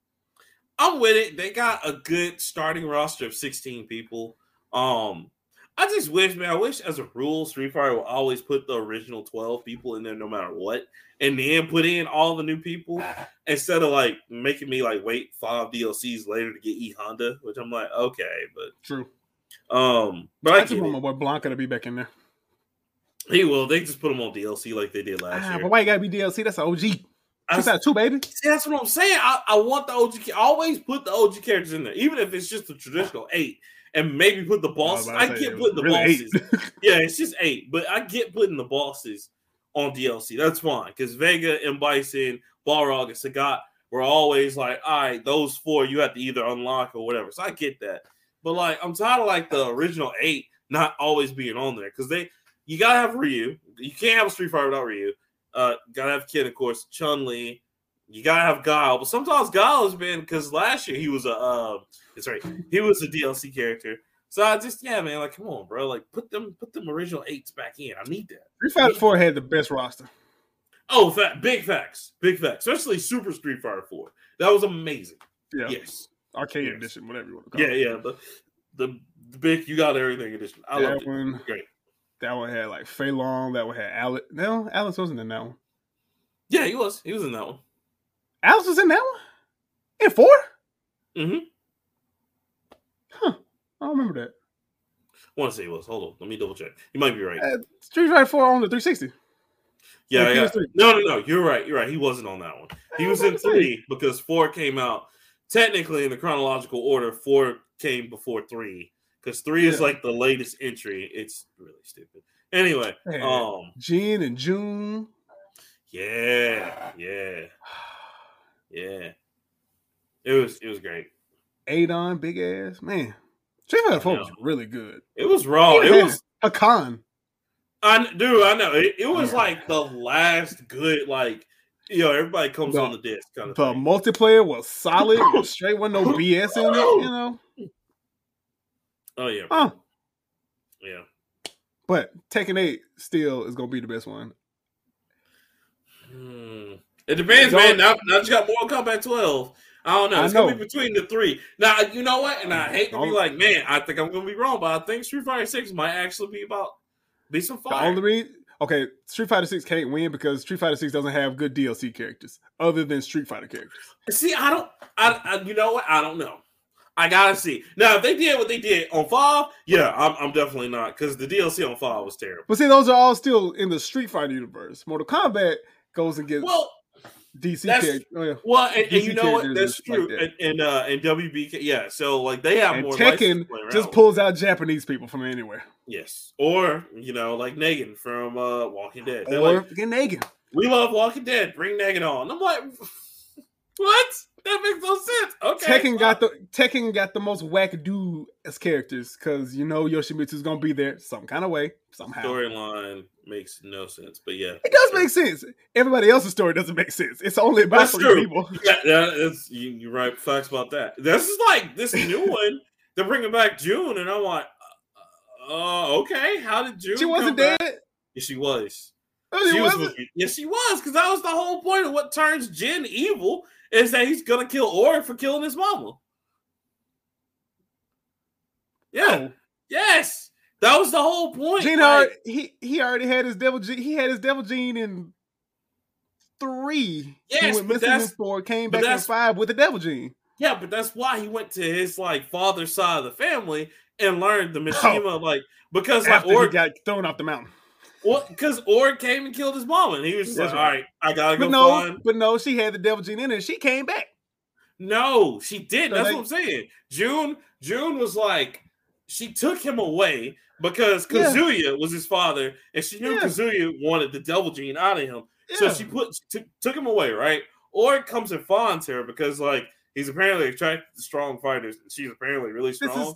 I'm with it. They got a good starting roster of sixteen people. Um, I just wish, man, I wish as a rule, Street Fighter will always put the original twelve people in there no matter what. And then put in all the new people instead of like making me like wait five D L Cs later to get E-Honda, which I'm like, okay, but true. Um, but I, I just want my boy Blanca to be back in there. He will. They just put him on D L C like they did last ah, year. But why you gotta be D L C? That's an O G. That's not two, baby. See, that's what I'm saying. I, I want the O G. I always put the O G characters in there, even if it's just the traditional eight, and maybe put the bosses. I, I get putting the really bosses. Yeah, it's just eight, but I get putting the bosses on D L C. That's fine because Vega and Bison, Balrog, and Sagat were always like, all right, those four you have to either unlock or whatever. So I get that. But, like, I'm tired of, like, the original eight not always being on there. Because they – you got to have Ryu. You can't have a Street Fighter without Ryu. Uh, got to have Kid, of course. Chun-Li. You got to have Guile. But sometimes Guile has been – because last year he was a uh, – that's right. He was a D L C character. So, I just – yeah, man. Like, come on, bro. Like, put them put them original eights back in. I need that. Street Fighter four had the best roster. Oh, fact, big facts. Big facts. Especially Super Street Fighter four. That was amazing. Yeah. Yes. Arcade yes. edition, whatever you want to call yeah, it. Yeah, yeah. The, the, the big, you got everything edition. I that loved one, it. Great. That one had like Fei Long. That one had Alex. No, Alex wasn't in that one. Yeah, he was. He was in that one. Alex was in that one? In four? Mm-hmm. Huh. I don't remember that. I want to say he was. Hold on. Let me double check. You might be right. Uh, Street Fighter four on the three sixty. Yeah, yeah. No, no, no. You're right. You're right. He wasn't on that one. He was, was in three because four came out. Technically, in the chronological order, four came before three because three yeah. is like the latest entry. It's really stupid. Anyway, hey, um, Jin and June. Yeah, yeah, yeah. It was it was great. Adon, big ass man. Street Fighter four was really good. It was raw. It, it was a con. I dude, I know it, it was yeah. like the last good like. Yo, everybody comes the, on the disc. Kind of the thing. Multiplayer was solid. Was straight, wasn't no B S in it, you know? Oh, yeah. Huh. Yeah. But Tekken eight still is going to be the best one. Hmm. It depends, man. Now, now you got Mortal Kombat twelve. I don't know. It's going to be between the three. Now, you know what? And I hate to be like, man, I think I'm going to be wrong, but I think Street Fighter six might actually be about be some fire. The only reason... Okay, Street Fighter six can't win because Street Fighter six doesn't have good D L C characters other than Street Fighter characters. See, I don't, I, I you know what? I don't know. I gotta see. Now, if they did what they did on five, yeah, I'm, I'm definitely not because the D L C on five was terrible. But see, those are all still in the Street Fighter universe. Mortal Kombat goes and gets well, D C characters. Oh, yeah. Well, and, and you know what? That's true. Like that. And and, uh, and W B K, yeah. So like they have and more. Tekken just pulls out Japanese people from anywhere. Yes, or you know, like Negan from uh, Walking Dead. They're or like, Negan. We love Walking Dead. Bring Negan on. And I'm like, what? That makes no sense. Okay. Tekken well. got the Tekken got the most wackadoo as characters because you know Yoshimitsu's gonna be there some kind of way somehow. Storyline makes no sense, but yeah, it does sure. make sense. Everybody else's story doesn't make sense. It's only about that's three true. people. Yeah, that's you, you're right. Facts about that. This is like this new one. They're bringing back June, and I'm like. Oh, uh, okay. How did June? She wasn't dead. Yeah, she was. No, she wasn't. Was yeah, she was. Because that was the whole point of what turns Jin evil is that he's gonna kill Orin for killing his mama. Yeah. Oh. Yes. That was the whole point. Jin like, already, he he already had his devil. He had his devil gene in three. Yes, he went missing his four, came back in five with the devil gene. Yeah, but that's why he went to his like father's side of the family and learned the Mishima, oh, like because like Org got thrown off the mountain. Well, because Org came and killed his mom, and he was just like, right. "All right, I gotta but go." No, find. But no, she had the devil gene in her. She came back. No, she didn't. So that's they, what I'm saying. June, June was like, she took him away because Kazuya yeah. was his father, and she knew yeah. Kazuya wanted the devil gene out of him. Yeah. So she put she t- took him away, right? Org comes and finds her because like he's apparently attracted to strong fighters, and she's apparently really strong. Is,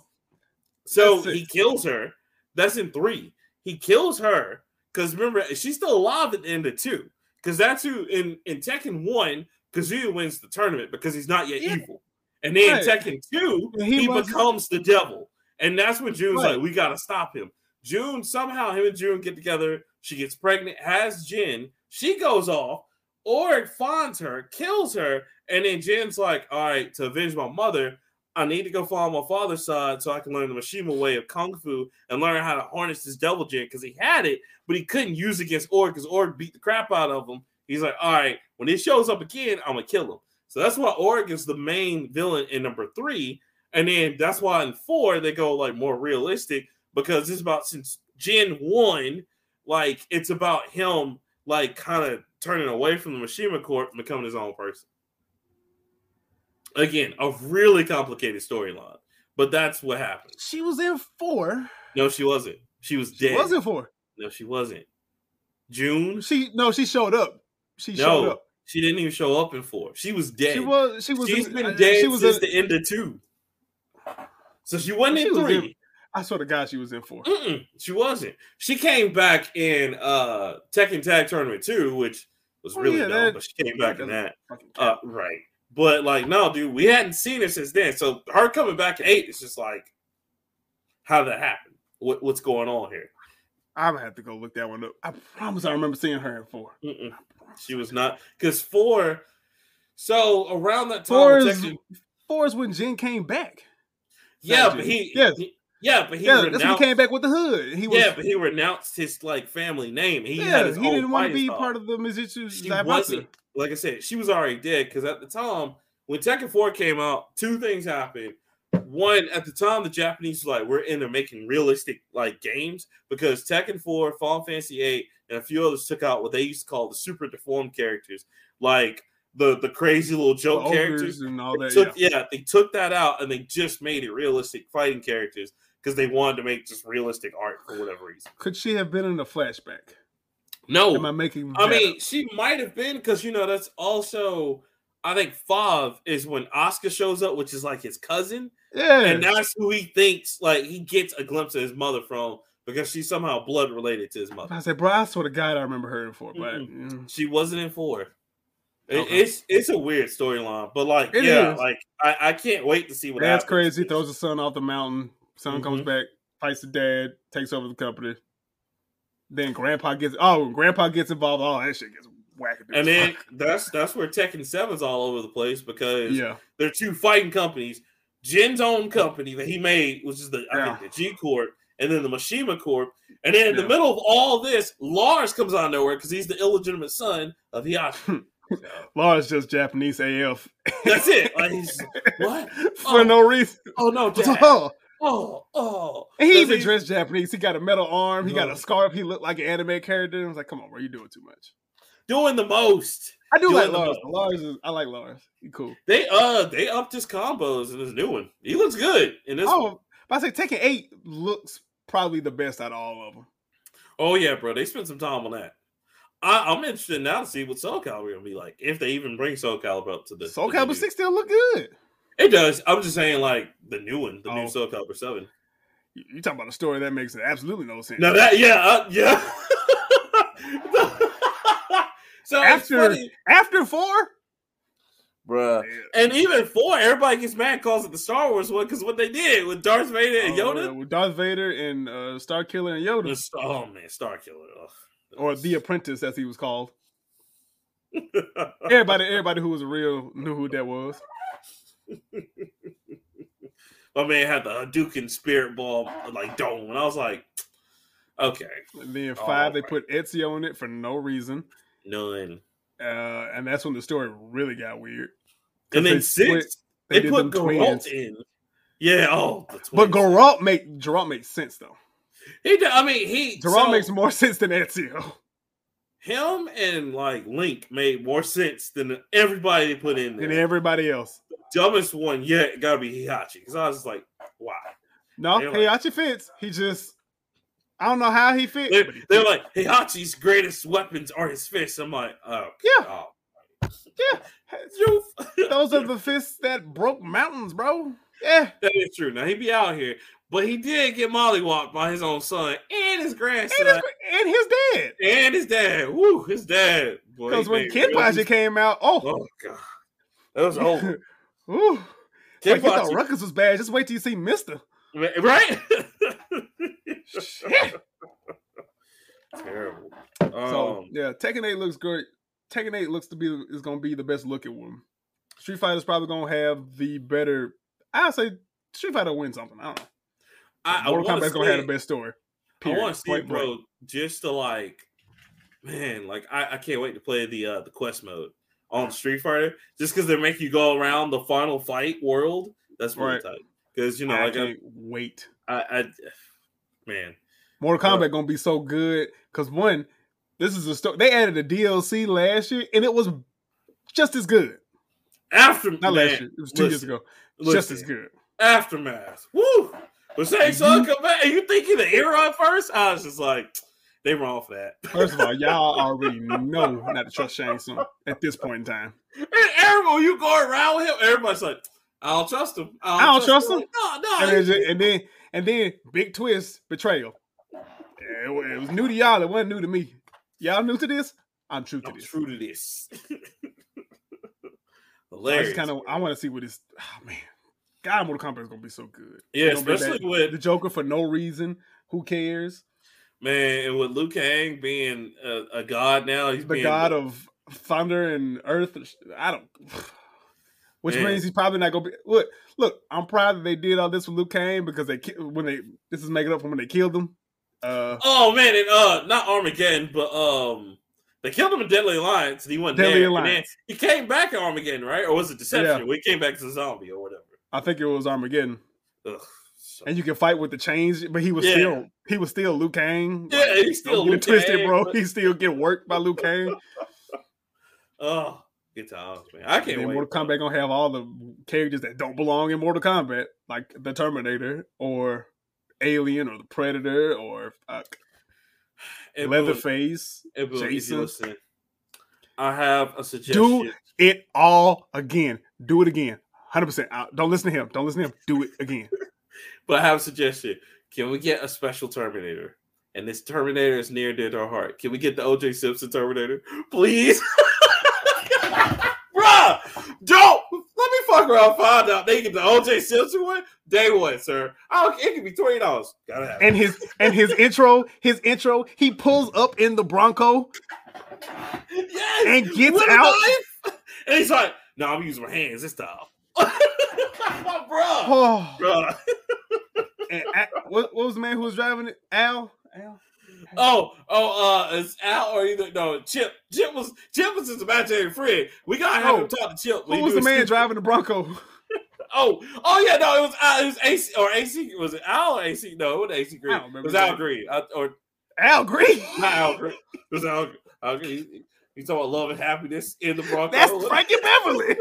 so he kills her. That's in three. He kills her because remember she's still alive at the end of two. Because that's who in, in Tekken one. Kazuya wins the tournament because he's not yet yeah. evil. And then right. Tekken two, yeah, he, he becomes the devil. And that's when June's right. like, we got to stop him. June, somehow him and June get together. She gets pregnant, has Jin. She goes off. Org finds her, kills her. And then Jin's like, all right, to avenge my mother, I need to go follow my father's side so I can learn the Mishima way of Kung Fu and learn how to harness this devil Jin because he had it, but he couldn't use it against Org because Org beat the crap out of him. He's like, all right, when he shows up again, I'm going to kill him. So that's why Org is the main villain in number three. And then that's why in four, they go like more realistic because it's about since Gen one, like it's about him like kind of turning away from the Mishima Corp and becoming his own person. Again, a really complicated storyline, but that's what happened. She was in four. No, she wasn't. She was dead. She was in four. No, she wasn't. June. She No, she showed up. She no, showed up. She didn't even show up in four. She was dead. She was. She was. She's in, been dead she was since in, the end of two. So she wasn't she in three. Was in, I swear to God, she was in four. Mm-mm, she wasn't. She came back in uh, Tekken Tag Tournament two, which was oh, really yeah, dumb. That, but she came back in that, uh, right? But like, no, dude, we hadn't seen her since then. So her coming back in eight is just like, how did that happen? What, what's going on here? I'm gonna have to go look that one up. I promise I remember seeing her in four. Mm-mm. She was not because four. So around that time, four is, Tekken, four is when Jin came back. Yeah, but he, yes. he. Yeah, but he. Yeah, that's when he came back with the hood. He was, yeah, but he renounced his like family name. He yeah, had his he own didn't want to be style. Part of the Mizutsu. She Zaibata. Wasn't. Like I said, she was already dead because at the time when Tekken four came out, two things happened. One, at the time, the Japanese were like, we're into making realistic like games because Tekken four, Final Fantasy eight, and a few others took out what they used to call the super deformed characters, like the, the crazy little joke the characters. And all that, took, yeah. yeah, they took that out and they just made it realistic fighting characters because they wanted to make just realistic art for whatever reason. Could she have been in a flashback? No. Am I making I mean, up? She might have been because, you know, that's also... I think five is when Asuka shows up, which is like his cousin. Yeah. And that's who he thinks, like, he gets a glimpse of his mother from because she's somehow blood related to his mother. I said, bro, I swear to God, I remember her in four. But mm-hmm. She wasn't in four. Okay. It, it's it's a weird storyline, but like, it yeah, is. Like, I, I can't wait to see what Dad's happens. That's crazy. He throws his son off the mountain. Son mm-hmm. comes back, fights the dad, takes over the company. Then grandpa gets, oh, when grandpa gets involved, all that shit gets and then that's that's where Tekken seven's all over the place because yeah. they're two fighting companies. Jin's own company that he made, which is the yeah. I think the G Corp, and then the Mishima Corp. And then in yeah. the middle of all this, Lars comes out of nowhere because he's the illegitimate son of Hiyashi. Lars just Japanese A F. That's it. Like, he's, what? For oh, no reason. Oh no, Dad. Oh. Oh, oh. And he even dressed Japanese. He got a metal arm. He no. got a scarf. He looked like an anime character. I was like, come on, bro, you're doing too much. Doing the most. I do Doing like Lars. Lars is, I like Lars. He's cool. They uh they upped his combos in this new one. He looks good in this oh, one. But I say Tekken eight looks probably the best out of all of them. Oh yeah, bro. They spent some time on that. I, I'm interested now to see what Soul Calibur will be like. If they even bring Soul Calibur up to this. Soul Calibur six still look good. It does. I'm just saying like the new one, the oh. new Soul Calibur seven. You talking about a story that makes absolutely no sense. No, that yeah, uh, yeah. So after after four, bruh, man. And even four, everybody gets mad calls it the Star Wars one because what they did with Darth Vader and Yoda, uh, with Darth Vader and uh, Star Killer and Yoda. Star, oh man, Star Killer, oh, or the Apprentice as he was called. everybody, everybody who was real knew who that was. My man had the Hadouken Spirit Ball like dome, and I was like, okay. And then five, oh, they right. put Ezio in it for no reason. None. Uh, and that's when the story really got weird. And then they split, six, they, they put Geralt twins. in. Yeah, oh, but Geralt make Geralt makes sense though. He, do, I mean, he Geralt so, makes more sense than Ezio. Him and like Link made more sense than everybody they put in there. Than everybody else. The dumbest one yet got to be Heihachi because I was just like, why? No, Heihachi like, fits. He just. I don't know how he fits. They're, they're like, Heihachi's greatest weapons are his fists. I'm like, oh. Yeah. Oh. Yeah. Those are the fists that broke mountains, bro. Yeah. That is true. Now, he be out here. But he did get mollywalked by his own son and his grandson. And his, and his dad. And his dad. Woo, his dad. Because when Kenpachi came out, oh. Oh, God. That was over. Woo. Like, you thought Ruckus was bad. Just wait till you see Mister. Right? Shit. Terrible. Um, so yeah, Tekken eight looks great. Tekken eight looks to be is gonna be the best looking one. Street Fighter's probably gonna have the better. I'd say Street Fighter wins something. I don't know. I, Mortal I Kombat's gonna have the best story. Period. I want to see, bro. Just to like, man, like I, I can't wait to play the uh, the quest mode on Street Fighter. Just because they make you go around the final fight world. That's pretty right. tight. Because you know, I like, can't I, wait. I. I Man, Mortal Kombat uh, gonna be so good because one, this is a story they added a D L C last year and it was just as good. After not man, last year, it was two listen, years ago, listen, just as good. Aftermath, woo! But saying so, come back. Are you thinking the era at first? I was just like, they were off that. First of all, y'all already know not to trust Shang Tsung at this point in time. And everyone, you go around with him, everybody's like, I don't trust him. I don't, I don't trust, trust him. him. No, no. And then, just, and then And then, big twist, betrayal. It, it was new to y'all. It wasn't new to me. Y'all new to this? I'm true to I'm this. true to this. Hilarious. I just kind of, I want to see what this, oh man. God, Mortal Kombat is going to be so good. Yeah, especially that, with. The Joker for no reason. Who cares? Man, and with Liu Kang being a, a god now. He's the being, god of thunder and earth. I don't. Which Man. means he's probably not gonna be. Look, look. I'm proud that they did all this with Liu Kang because they when they this is making up for when they killed him. Uh, oh man, and uh, not Armageddon, but um, they killed him in Deadly Alliance, and he went Deadly there, Alliance. He came back at Armageddon, right? Or was it Deception? Yeah. Well, he came back as a zombie or whatever. I think it was Armageddon. Ugh, so... And you can fight with the chains, but he was yeah. still he was still Liu Kang. Yeah, like, he's still Liu Kang, twisted, bro. But... He still get worked by Liu Kang. Oh. Good times, man. I can't wait. Mortal Kombat gonna have all the characters that don't belong in Mortal Kombat, like the Terminator or Alien or the Predator or uh, Leatherface, Jason. Listen, I have a suggestion. Do it all again. Do it again. one hundred percent. Don't listen to him. Don't listen to him. Do it again. But I have a suggestion. Can we get a special Terminator? And this Terminator is near and dear to our heart. Can we get the O J Simpson Terminator? Please. Don't let me fuck around. Find out they get the O J Simpson one day one, sir. I don't, it could be twenty dollars. Gotta have and it. his and his intro, his intro. He pulls up in the Bronco, yes, and gets what out. And he's like, "No, nah, I'm using my hands this time, bro." Oh. Bro. And I, what, what was the man who was driving it? Al, Al. Oh, oh, uh, it's Al or either no Chip. Chip was Chip was his imaginary friend. We gotta have oh, him talk to Chip. Who was the man stupid. driving the Bronco? oh, oh yeah, no, it was Al. It was A C or A C. Was it Al or A C? No, it wasn't A C Green. I don't remember it was Al Green I, or Al Green. Not Al Green. It was Al, Al Green. He's talking about love and happiness in the Bronco. That's Frankie Beverly.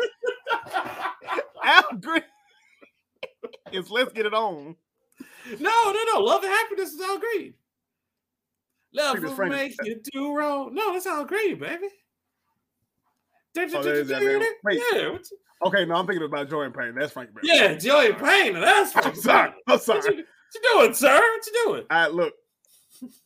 Al Green. It's Let's Get It On. No, no, no. Love and happiness is Al Green. Love will make you do wrong. No, that's all great, baby. Oh, that that, baby. Wait. Yeah. Okay, no, I'm thinking about Joy and Pain. That's Frankie Beverly. Yeah, Joy and Pain. That's Frankie I'm sorry. I'm sorry. What you, what you doing, sir? What you doing? All right, look.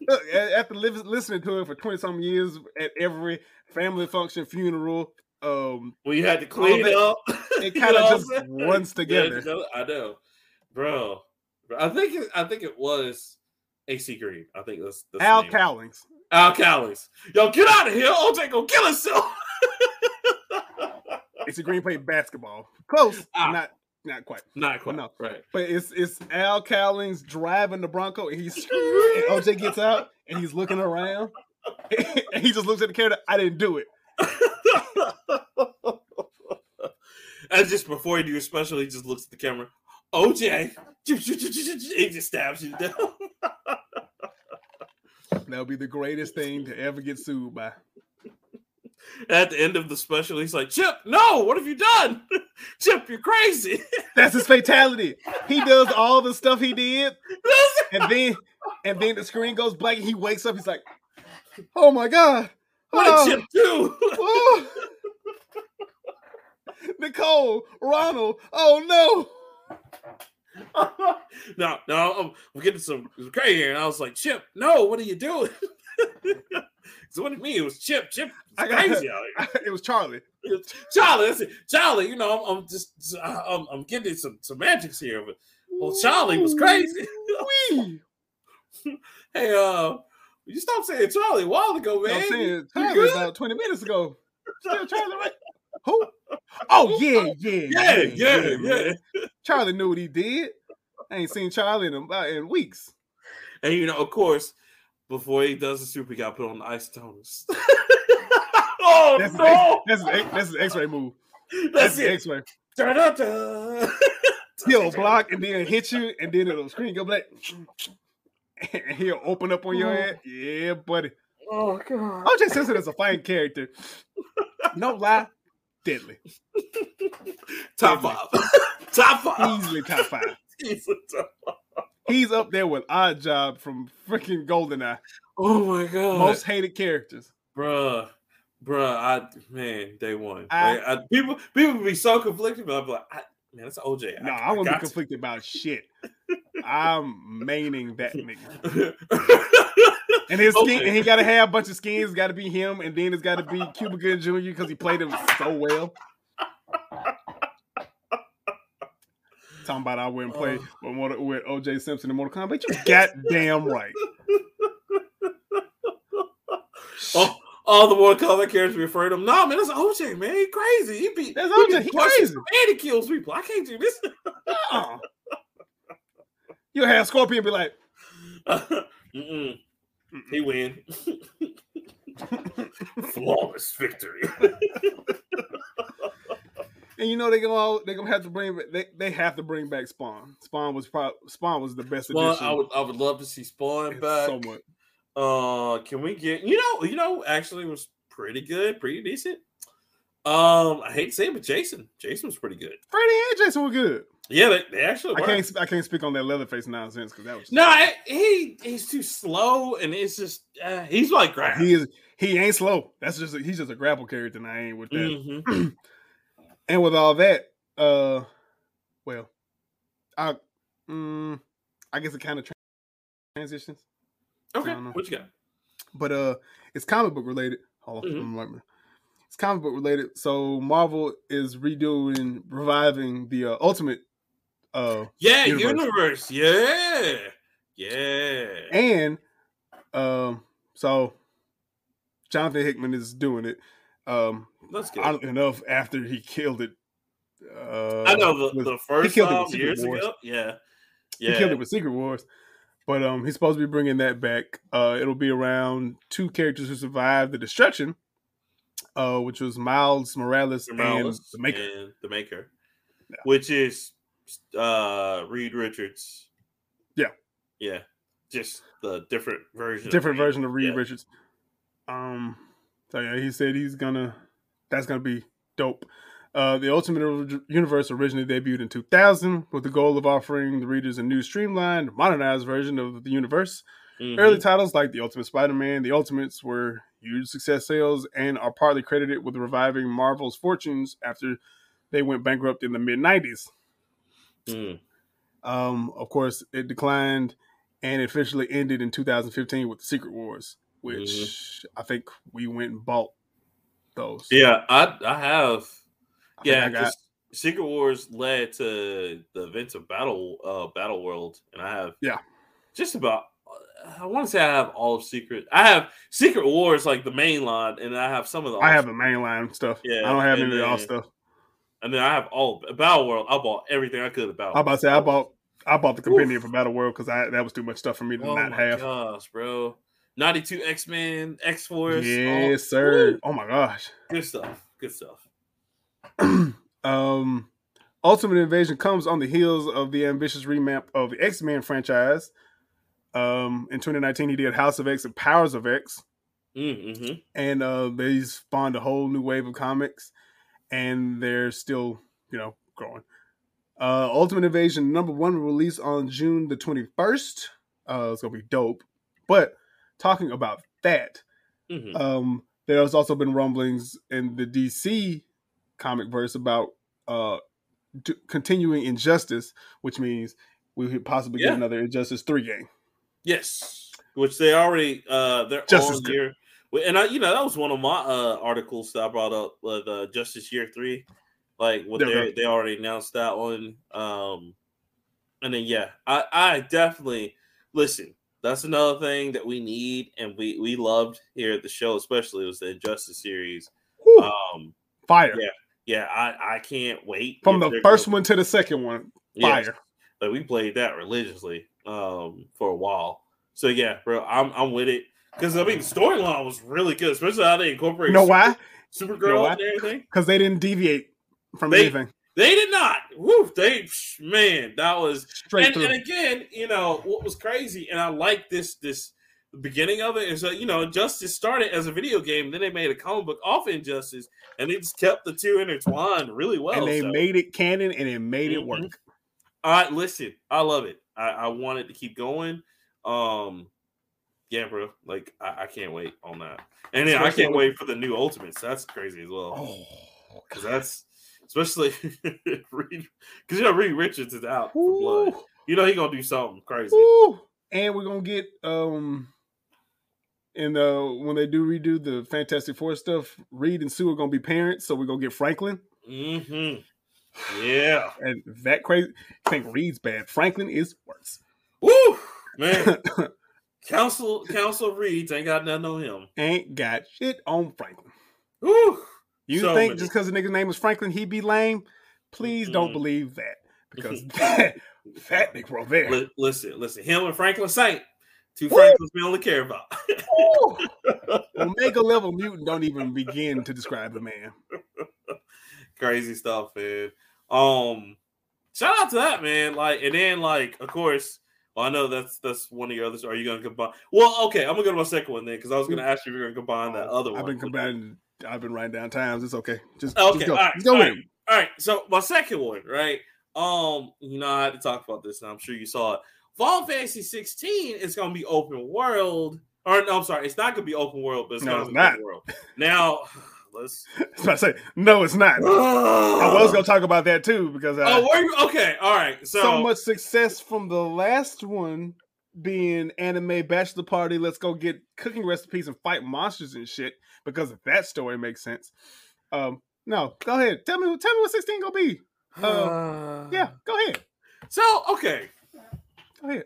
Look, after listening to it for twenty-something years at every family function, funeral, um, well, you had to clean it up. It kind of just runs together. Yeah, I know. Bro. I think it, I think it was... A C Green. I think that's, that's Al Cowlings. Al Cowlings. Yo, get out of here. O J gonna kill himself. A C Green played basketball. Close. Ah. Not not quite. Not quite. No. Right. But it's it's Al Cowlings driving the Bronco and he's and O J gets out and he's looking around. And he just looks at the character. I didn't do it. And just before you do your special, he just looks at the camera. O J, he just stabs you down. That'll be the greatest thing to ever get sued by. At the end of the special, he's like, Chip, no, what have you done? Chip, you're crazy. That's his fatality. He does all the stuff he did, and then and then the screen goes blank, and he wakes up. He's like, oh, my God. What oh. did Chip do? Oh. Nicole, Ronald, oh, no. no, no, I'm, I'm getting some gray here. And I was like, Chip, no, what are you doing? So what did it mean? It was Chip. Chip was crazy out here. It was Charlie. It was Charlie, that's it. Charlie, you know, I'm, I'm just, I'm, I'm getting some semantics here. But, well, Charlie was crazy. Hey, uh, you stopped saying Charlie a while ago, man. I'm saying Charlie about twenty minutes ago. Still Charlie, right? Who? Oh, yeah, yeah. Yeah, yeah, yeah. yeah, yeah. Charlie knew what he did. I ain't seen Charlie in about in weeks. And, you know, of course, before he does the soup, he got put on the isotoners. Oh, that's no! An, that's, an, that's an X-ray move. That's, that's it. An X-ray. Da, da, da. He'll block and then hit you, and then it'll screen go black. And he'll open up on your oh. head. Yeah, buddy. Oh, God. O J Simpson is a fine character. No lie. Deadly. Top Deadly. five. Top five. Easily top five. Easily top five. He's up there with Oddjob from freaking GoldenEye. Oh my God. Most hated characters. Bruh. Bruh. I man, day one. I, like, I, people people be so conflicted, but I'm like, I, man, that's O J. No, I, I won't be conflicted you. about shit. I'm maining that nigga. And his skin, okay. and he got to have a bunch of skins. It's got to be him, and then it's got to be Cuba Gooding Junior because he played him so well. Talking about I wouldn't play uh, with O J Simpson in Mortal Kombat. You goddamn right. All, all the Mortal Kombat characters refer to him. No, man, that's O J, man. He crazy. He be, that's O J. He, he crazy. And he kills people. I can't do this. uh-uh. You'll have Scorpion be like, mm-mm. Mm-mm. He win. Flawless victory. And you know they gonna all, they gonna have to bring they they have to bring back Spawn. Spawn was probably Spawn was the best Spawn, edition. I would I would love to see Spawn it's back. So much. Uh, can we get you know you know actually was pretty good, pretty decent. Um, I hate to say it, but Jason Jason was pretty good. Freddy and Jason were good. Yeah, they, they actually. Work. I can't. I can't speak on that Leatherface nonsense because that was no. It, he he's too slow, and it's just uh, he's like grab. He is. He ain't slow. That's just a, he's just a grapple character, and I ain't with that. Mm-hmm. And with all that, uh, well, I, um, I guess it kind of transitions. Okay, what you got? But uh, it's comic book related. Hold on, mm-hmm. I'm it's comic book related. So Marvel is redoing, reviving the uh, Ultimate. Uh, yeah, universe. universe, yeah, yeah, and um, so Jonathan Hickman is doing it. Um, that's good. Oddly enough, after he killed it, uh, I know the, with, the first time years Wars. ago, yeah, yeah, he killed it with Secret Wars, but um, he's supposed to be bringing that back. Uh, it'll be around two characters who survived the destruction, uh, which was Miles Morales, Morales and the Maker, and the Maker, yeah. which is. Uh, Reed Richards. Yeah. Yeah. Just the different version. Different of version of Reed yeah. Richards. Um, so yeah, he said he's gonna, that's gonna be dope. Uh, the Ultimate Universe originally debuted in two thousand with the goal of offering the readers a new streamlined, modernized version of the universe. Mm-hmm. Early titles like The Ultimate Spider-Man, The Ultimates were huge success sales and are partly credited with reviving Marvel's fortunes after they went bankrupt in the mid nineties. Mm. Um, of course, it declined and it officially ended in two thousand fifteen with the Secret Wars, which mm-hmm. I think we went and bought those. Yeah, I I have. I yeah, I got... Secret Wars led to the events of Battle uh, Battle World, and I have yeah, just about. I want to say I have all of Secret. I have Secret Wars like the main line, and I have some of the. I have stuff. the mainline stuff. Yeah, I don't have any then... of the all stuff. And then I have all Battle World. I bought everything I could about. I about to say I bought I bought the compendium for Battle World because I that was too much stuff for me to oh not my have. Gosh, bro! ninety-two X-Men, X-Force. Yes, all, sir. Woo. Oh my gosh. Good stuff. Good stuff. um, Ultimate Invasion comes on the heels of the ambitious revamp of the X-Men franchise. Um, in twenty nineteen, he did House of X and Powers of X. Mm-hmm. And uh, they spawned a whole new wave of comics. And they're still, you know, growing. Uh, Ultimate Invasion number one will release on June the twenty-first. Uh, it's going to be dope. But talking about that, mm-hmm. um, there's also been rumblings in the D C comic verse about uh, d- continuing Injustice, which means we could possibly yeah. get another Injustice three game. Yes, which they already, uh, they're Justice all year. And, I, you know, that was one of my uh, articles that I brought up, uh, the Justice Year three. Like, what they they already announced that one. Um, and then, yeah, I, I definitely, listen, that's another thing that we need and we, we loved here at the show, especially, was the Injustice series. Whew. Um, Fire. Yeah, yeah I, I can't wait. From the first gonna... one to the second one, fire. Yeah, like we played that religiously um, for a while. So, yeah, bro, I'm I'm with it. Because, I mean, the storyline was really good, especially how they incorporated you know why? Super, Supergirl you know why? and everything. Because they didn't deviate from they, anything. They did not. Woo, they, man, that was straight and, through. And again, you know, what was crazy, and I like this, this beginning of it, is that, you know, Injustice started as a video game, then they made a comic book off Injustice, and they just kept the two intertwined really well. And they so. made it canon, and it made mm-hmm. it work. All right, listen, I love it. I, I want it to keep going. Um... Yeah, bro. Like, I, I can't wait on that. And then yeah, I can't wait for the new Ultimates. That's crazy as well. Because oh, that's, especially, because, you know, Reed Richards is out for blood. You know, he's going to do something crazy. Ooh. And we're going to get, um, and uh, when they do redo the Fantastic Four stuff, Reed and Sue are going to be parents, so we're going to get Franklin. Mm-hmm. Yeah. And that crazy, I think Reed's bad. Franklin is worse. Woo! Man. Council Council Reeds ain't got nothing on him. Ain't got shit on Franklin. Ooh, you so think many. just because the nigga's name was Franklin, he be lame? Please mm-hmm. don't believe that. Because that, that nigga over there. L- listen, listen. Him and Franklin Saint. Two Franklins we only care about. Omega level mutant don't even begin to describe the man. Crazy stuff, man. Um, shout out to that, man. Like, and then, like, of course, well, I know that's that's one of your others. Are you going to combine? Well, okay, I'm going to go to my second one then, because I was going to ask you if you're going to combine that other one. I've been combining. I've been writing down times. It's okay. Just okay. Just go. All right. Just go all, right. all right. So my second one, right? Um, you know, I had to talk about this, and I'm sure you saw it. Final Fantasy sixteen is going to be open world, or no, I'm sorry, it's not going to be open world, but it's no, going to be not. open world. Now, let's. I was about to say no, it's not. I was going to talk about that too because I, oh, were you? Okay, all right. So, so much success from the last one being anime bachelor party. Let's go get cooking recipes and fight monsters and shit. Because if that story makes sense, um, no, go ahead. Tell me, tell me what sixteen gonna be. Uh, uh, yeah, go ahead. So okay, go ahead.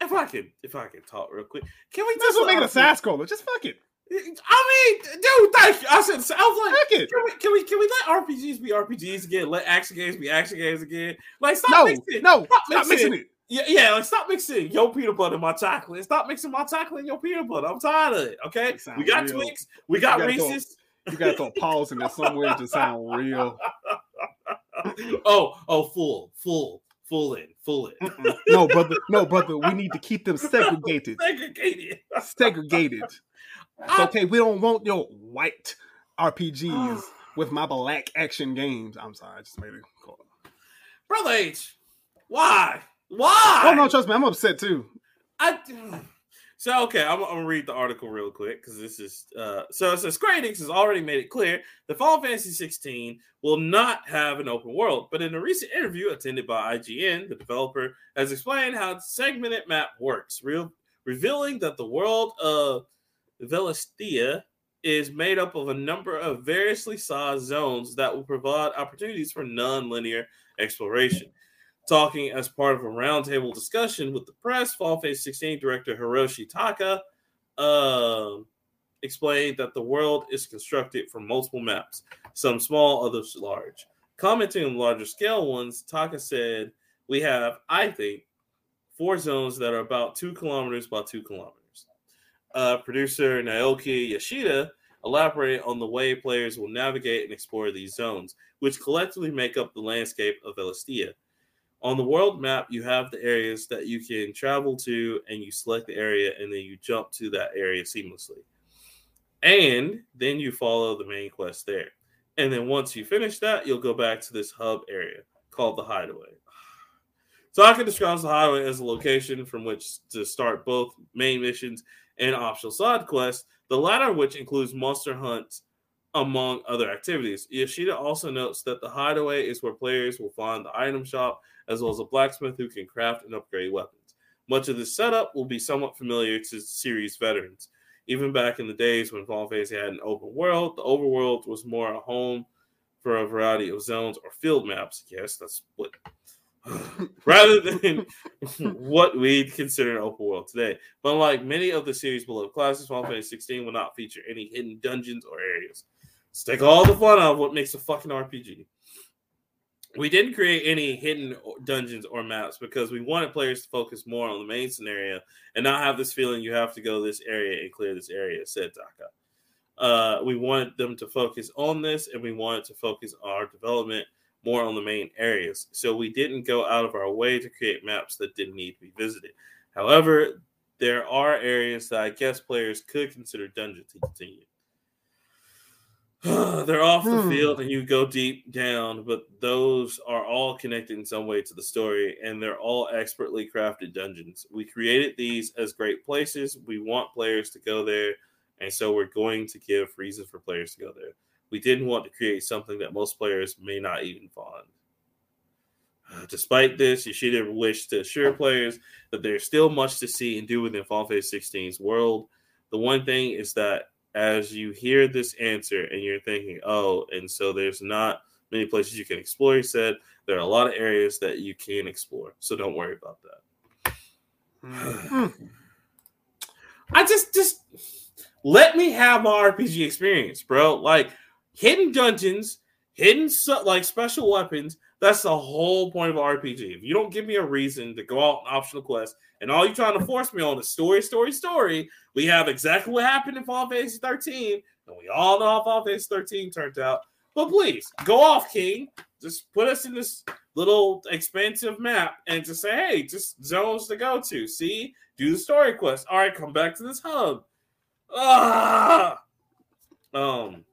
If I could, if I could talk real quick, can we just make it a side scroller? Just fuck it. I mean, dude, thank you. I said, I was like, can we, can we, can we let R P Gs be R P Gs again? Let action games be action games again? Like, stop no, mixing. No, stop, stop mixing. mixing it. Yeah, yeah, like, stop mixing your peanut butter and my chocolate. Stop mixing my chocolate and your peanut butter. I'm tired of it, okay? It we got real. Twix. We got Reese's. You got to throw a pause in there somewhere to sound real. oh, oh, full, full. Full in, full in. no, brother, no, brother. We need to keep them segregated. segregated. Segregated. It's okay, we don't want your white R P Gs with my black action games. I'm sorry, I just made it call. Brother H, why? Why? Oh, no, trust me, I'm upset too. I So, okay, I'm, I'm going to read the article real quick because this is... Uh, so, it says, Square Enix has already made it clear that Final Fantasy sixteen will not have an open world, but in a recent interview attended by I G N, the developer has explained how the segmented map works, re- revealing that the world of Valisthea is made up of a number of variously sized zones that will provide opportunities for non-linear exploration. Talking as part of a roundtable discussion with the press, Final Fantasy sixteen director Hiroshi Takai uh, explained that the world is constructed from multiple maps, some small, others large. Commenting on larger scale ones, Takai said, "We have, I think, four zones that are about two kilometers by two kilometers. uh, producer Naoki Yoshida elaborated on the way players will navigate and explore these zones, which collectively make up the landscape of Valisthea. On the world map, you have the areas that you can travel to, and you select the area, and then you jump to that area seamlessly. And then you follow the main quest there. And then once you finish that, you'll go back to this hub area called the Hideaway. Taka describes the Hideaway as a location from which to start both main missions and optional side quests, the latter of which includes monster hunts, among other activities. Yoshida also notes that the Hideaway is where players will find the item shop, as well as a blacksmith who can craft and upgrade weapons. Much of this setup will be somewhat familiar to series veterans. Even back in the days when Final Fantasy had an open world, the overworld was more a home for a variety of zones or field maps. Yes, that's what... rather than what we'd consider an open world today. But unlike many of the series' beloved classes, Final Fantasy sixteen will not feature any hidden dungeons or areas. Let's take all the fun out of what makes a fucking R P G. We didn't create any hidden dungeons or maps because we wanted players to focus more on the main scenario and not have this feeling you have to go to this area and clear this area, said Taka. Uh, we wanted them to focus on this, and we wanted to focus our development more on the main areas. So we didn't go out of our way to create maps that didn't need to be visited. However, there are areas that I guess players could consider dungeons to continue. They're off the hmm. field and you go deep down, but those are all connected in some way to the story, and they're all expertly crafted dungeons. We created these as great places. We want players to go there, and so we're going to give reasons for players to go there. We didn't want to create something that most players may not even find. Despite this, Yoshida wished to assure players that there's still much to see and do within Final Fantasy sixteen's world. The one thing is that as you hear this answer and you're thinking, oh, and so there's not many places you can explore, he said, there are a lot of areas that you can explore. So don't worry about that. Mm-hmm. I just, just let me have my R P G experience, bro. Like hidden dungeons, hidden su- like special weapons. That's the whole point of an R P G. If you don't give me a reason to go out on optional quests, and all you're trying to force me on is story, story, story, we have exactly what happened in Final Fantasy thirteen, and we all know how Final Fantasy thirteen turned out. But please, go off, King. Just put us in this little expansive map and just say, hey, just zones to go to. See? Do the story quest. All right, come back to this hub. Ah! Um,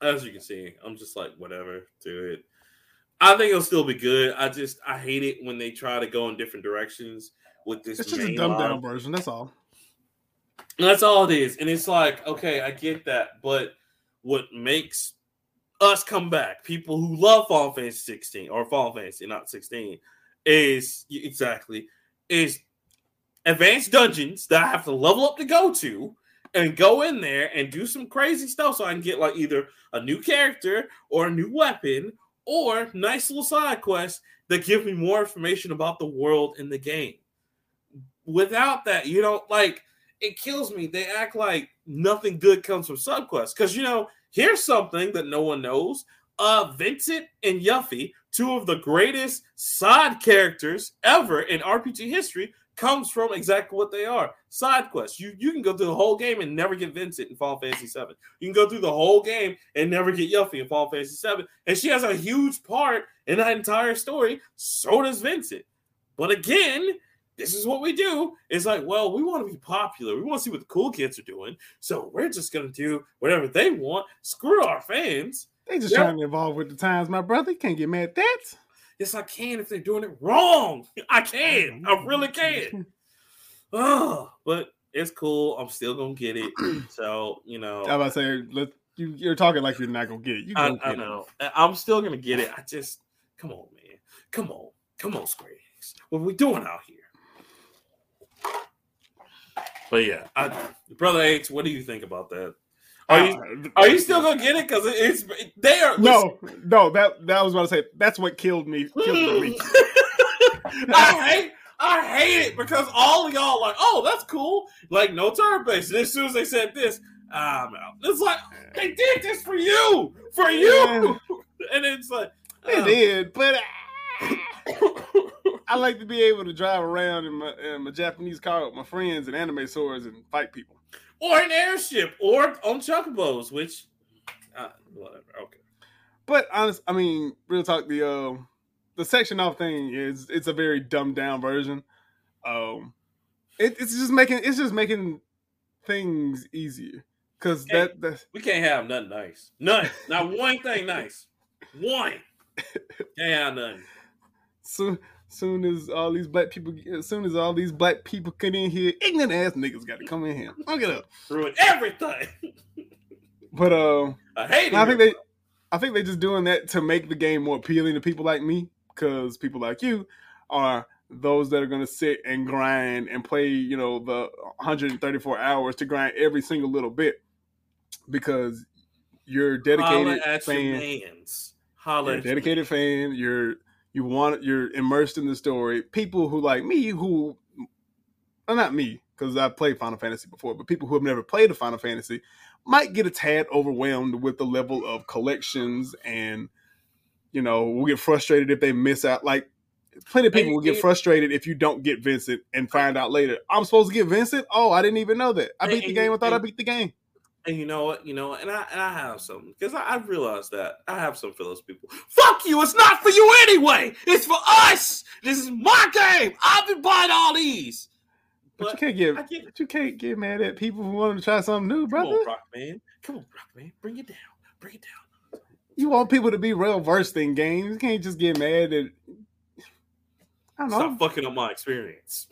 as you can see, I'm just like, whatever, do it. I think it'll still be good. I just I hate it when they try to go in different directions with this. It's just a dumbed down version. That's all. That's all it is, and it's like, okay, I get that, but what makes us come back, people who love Final Fantasy sixteen or Final Fantasy, not sixteen, is exactly is advanced dungeons that I have to level up to go to. And go in there and do some crazy stuff so I can get like either a new character or a new weapon. Or nice little side quests that give me more information about the world in the game. Without that, you know, like, it kills me. They act like nothing good comes from subquests. Because, you know, here's something that no one knows. Uh, Vincent and Yuffie, two of the greatest side characters ever in R P G history, comes from exactly what they are. Side quests. You you can go through the whole game and never get Vincent in Final Fantasy seven. You can go through the whole game and never get Yuffie in Final Fantasy seven. And she has a huge part in that entire story. So does Vincent. But again, this is what we do. It's like, well, we want to be popular. We want to see what the cool kids are doing. So we're just going to do whatever they want. Screw our fans. They just yeah. trying to evolve with the times, my brother. You can't get mad at that. Yes, I can if they're doing it wrong. I can. I really can. Oh, but it's cool. I'm still gonna get it. So you know, I'm about to say, let, you, you're talking like you're not gonna get it. You I, get I know. It. I'm still gonna get it. I just come on, man. Come on, come on, Square Enix. What are we doing out here? But yeah, I, Brother H, what do you think about that? Are you, are you still gonna get it? Because it's they are no, no. That that was what I said. That's what killed me. Killed me. I hate, I hate it because all of y'all are like, oh, that's cool. Like no turn base. And as soon as they said this, I'm out. It's like they did this for you, for you. Yeah. And it's like oh. They did, but I like to be able to drive around in my, in my Japanese car with my friends in anime stores and fight people. Or an airship, or on chocobos, which, uh, whatever. Okay. But honest, I mean, real talk. The uh, the section off thing is it's a very dumbed down version. Um, it, it's just making it's just making things easier because that that's... we can't have nothing nice, none, not one thing nice, one. Can't have nothing. Soon, soon as all these black people, as soon as all these black people come in here, ignorant ass niggas got to come in here. Look it up, ruin everything. But um, I hate it. I think they, I think they're just doing that to make the game more appealing to people like me, because people like you are those that are going to sit and grind and play, you know, the one hundred thirty-four hours to grind every single little bit, because you're dedicated fans. You're a dedicated fan. You're You want you're immersed in the story. People who like me, who well, not me, because I've played Final Fantasy before, but people who have never played a Final Fantasy might get a tad overwhelmed with the level of collections, and you know, will get frustrated if they miss out. Like plenty of people will get frustrated if you don't get Vincent and find out later, I'm supposed to get Vincent. Oh, I didn't even know that. I beat the game. I thought I beat the game. And you know what, you know, and I and I have some, because I, I realized that I have some fellow people. Fuck you! It's not for you anyway. It's for us. This is my game. I've been buying all these. But, but you can't get, get but you can't get mad at people who want to try something new, brother. Come on, Rockman. Come on, Rockman. Bring it down. Bring it down. You want people to be real versed in games. You can't just get mad at. I don't know. Stop fucking up my experience.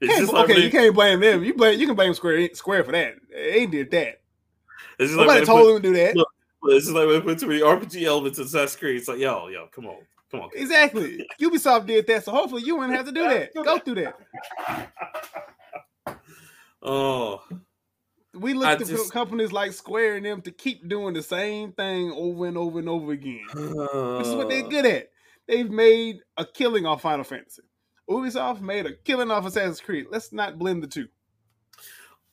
It's just like okay, when, you can't blame them. You blame you can blame Square Square for that. They did that. Nobody like told put, them to do that. Look, this is like when they put too many R P G elements in that screen. It's like, yo, yo, come on, come on. Exactly. Ubisoft did that, so hopefully you wouldn't have to do that. Go through that. Oh, we look to just, companies like Square and them to keep doing the same thing over and over and over again. Uh, this is what they're good at. They've made a killing off Final Fantasy. Ubisoft made a killing off Assassin's Creed. Let's not blend the two.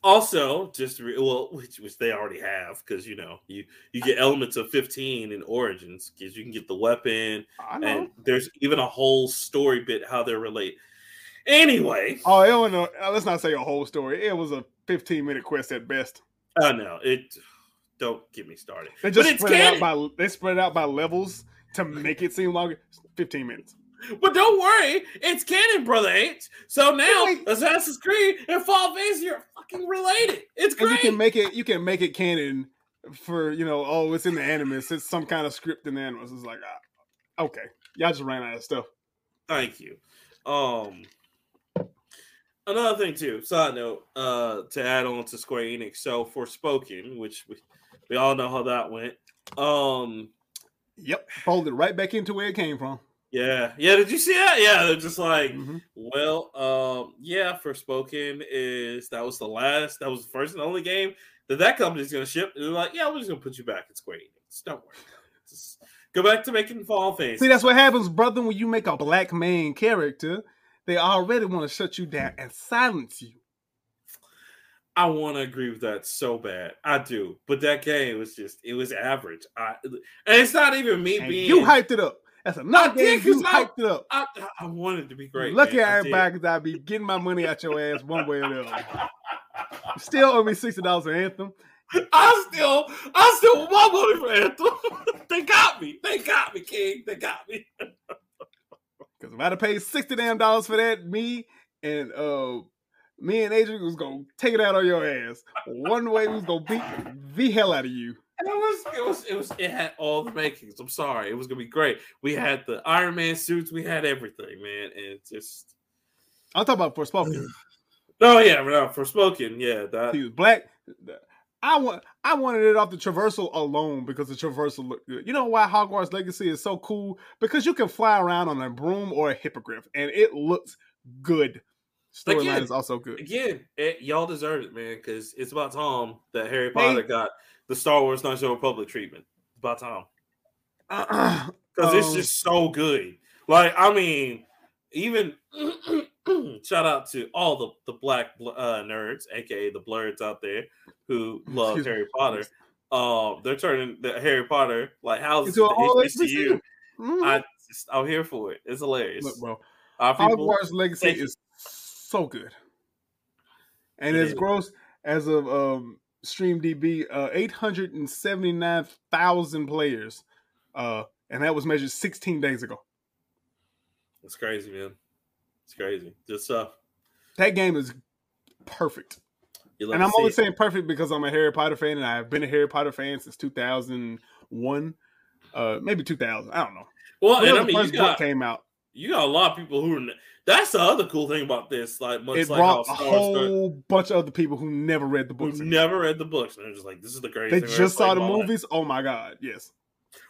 Also, just re- well, which, which they already have, because you know you, you get elements of fifteen in Origins, because you can get the weapon, and there's even a whole story bit how they're related. Anyway, oh, it wasn't a, let's not say a whole story. It was a fifteen minute quest at best. Oh no, it don't get me started. They just but spread it out by they spread it out by levels to make it seem longer. Fifteen minutes. But don't worry, it's canon, Brother H. So now like, Assassin's Creed and Fall Fantasy are fucking related. It's great. You can make it. You can make it canon for you know. Oh, it's in the animus. It's some kind of script in the animus. It's like, ah, okay, y'all just ran out of stuff. Thank you. Um, another thing too. Side note. Uh, to add on to Square Enix. So for Forspoken, which we, we all know how that went. Um, yep, folded right back into where it came from. Yeah, yeah. Did you see that? Yeah, they're just like, mm-hmm. well, um, yeah. Forspoken is that was the last, that was the first and only game that that company's gonna ship. And they're like, yeah, we're just gonna put you back at Square Enix. Don't worry, just go back to making Fall Fantasy. See, that's what happens, brother. When you make a black main character, they already want to shut you down and silence you. I want to agree with that so bad. I do, but that game was just it was average. I and it's not even me and being you hyped it up. That's another game you I, hyped it up. I, I wanted to be great. Look at everybody because I be getting my money out your ass one way or the other. Still owe me sixty dollars an Anthem. I still, I still want my money for Anthem. They got me. They got me, King. They got me. Because if I'd have paid sixty damn dollars for that, me and uh, me and Adrian was gonna take it out on your ass. One way we was gonna beat the hell out of you. It was, it was, it was, it had all the makings. I'm sorry. It was going to be great. We had the Iron Man suits. We had everything, man. And it just. I'll talk about Forspoken. Oh, yeah. No, Forspoken. Yeah. That... He was black. I want, I wanted it off the traversal alone because the traversal looked good. You know why Hogwarts Legacy is so cool? Because you can fly around on a broom or a hippogriff and it looks good. Storyline is also good. Again, it, y'all deserve it, man, because it's about time that Harry Potter hey. got. The Star Wars Knights of the Republic treatment. It's about time. Because uh, it's um, just so good. Like, I mean, even shout out to all the, the black uh, nerds, a k a the blurs out there who love Harry Potter. Um, they're turning the H- Harry Potter like houses into an H B C U. Mm-hmm. I just, I'm here for it. It's hilarious. Look, bro, Our Hogwarts Legacy is so good. And it it's is. gross as of um, StreamDB, uh, eight hundred seventy-nine thousand players. Uh, and that was measured sixteen days ago. That's crazy, man. It's crazy. Good stuff. That game is perfect. And I'm only it. saying perfect because I'm a Harry Potter fan, and I've been a Harry Potter fan since two thousand one, uh, maybe two thousand. I don't know. Well, and I mean, the first you got, book came out. You got a lot of people who. Are, that's the other cool thing about this. Like, much it like brought how a whole start, bunch of other people who never read the books. Who never read the books, and they're just like, "This is the greatest." They thing just saw the movies. Life. Oh my god, yes.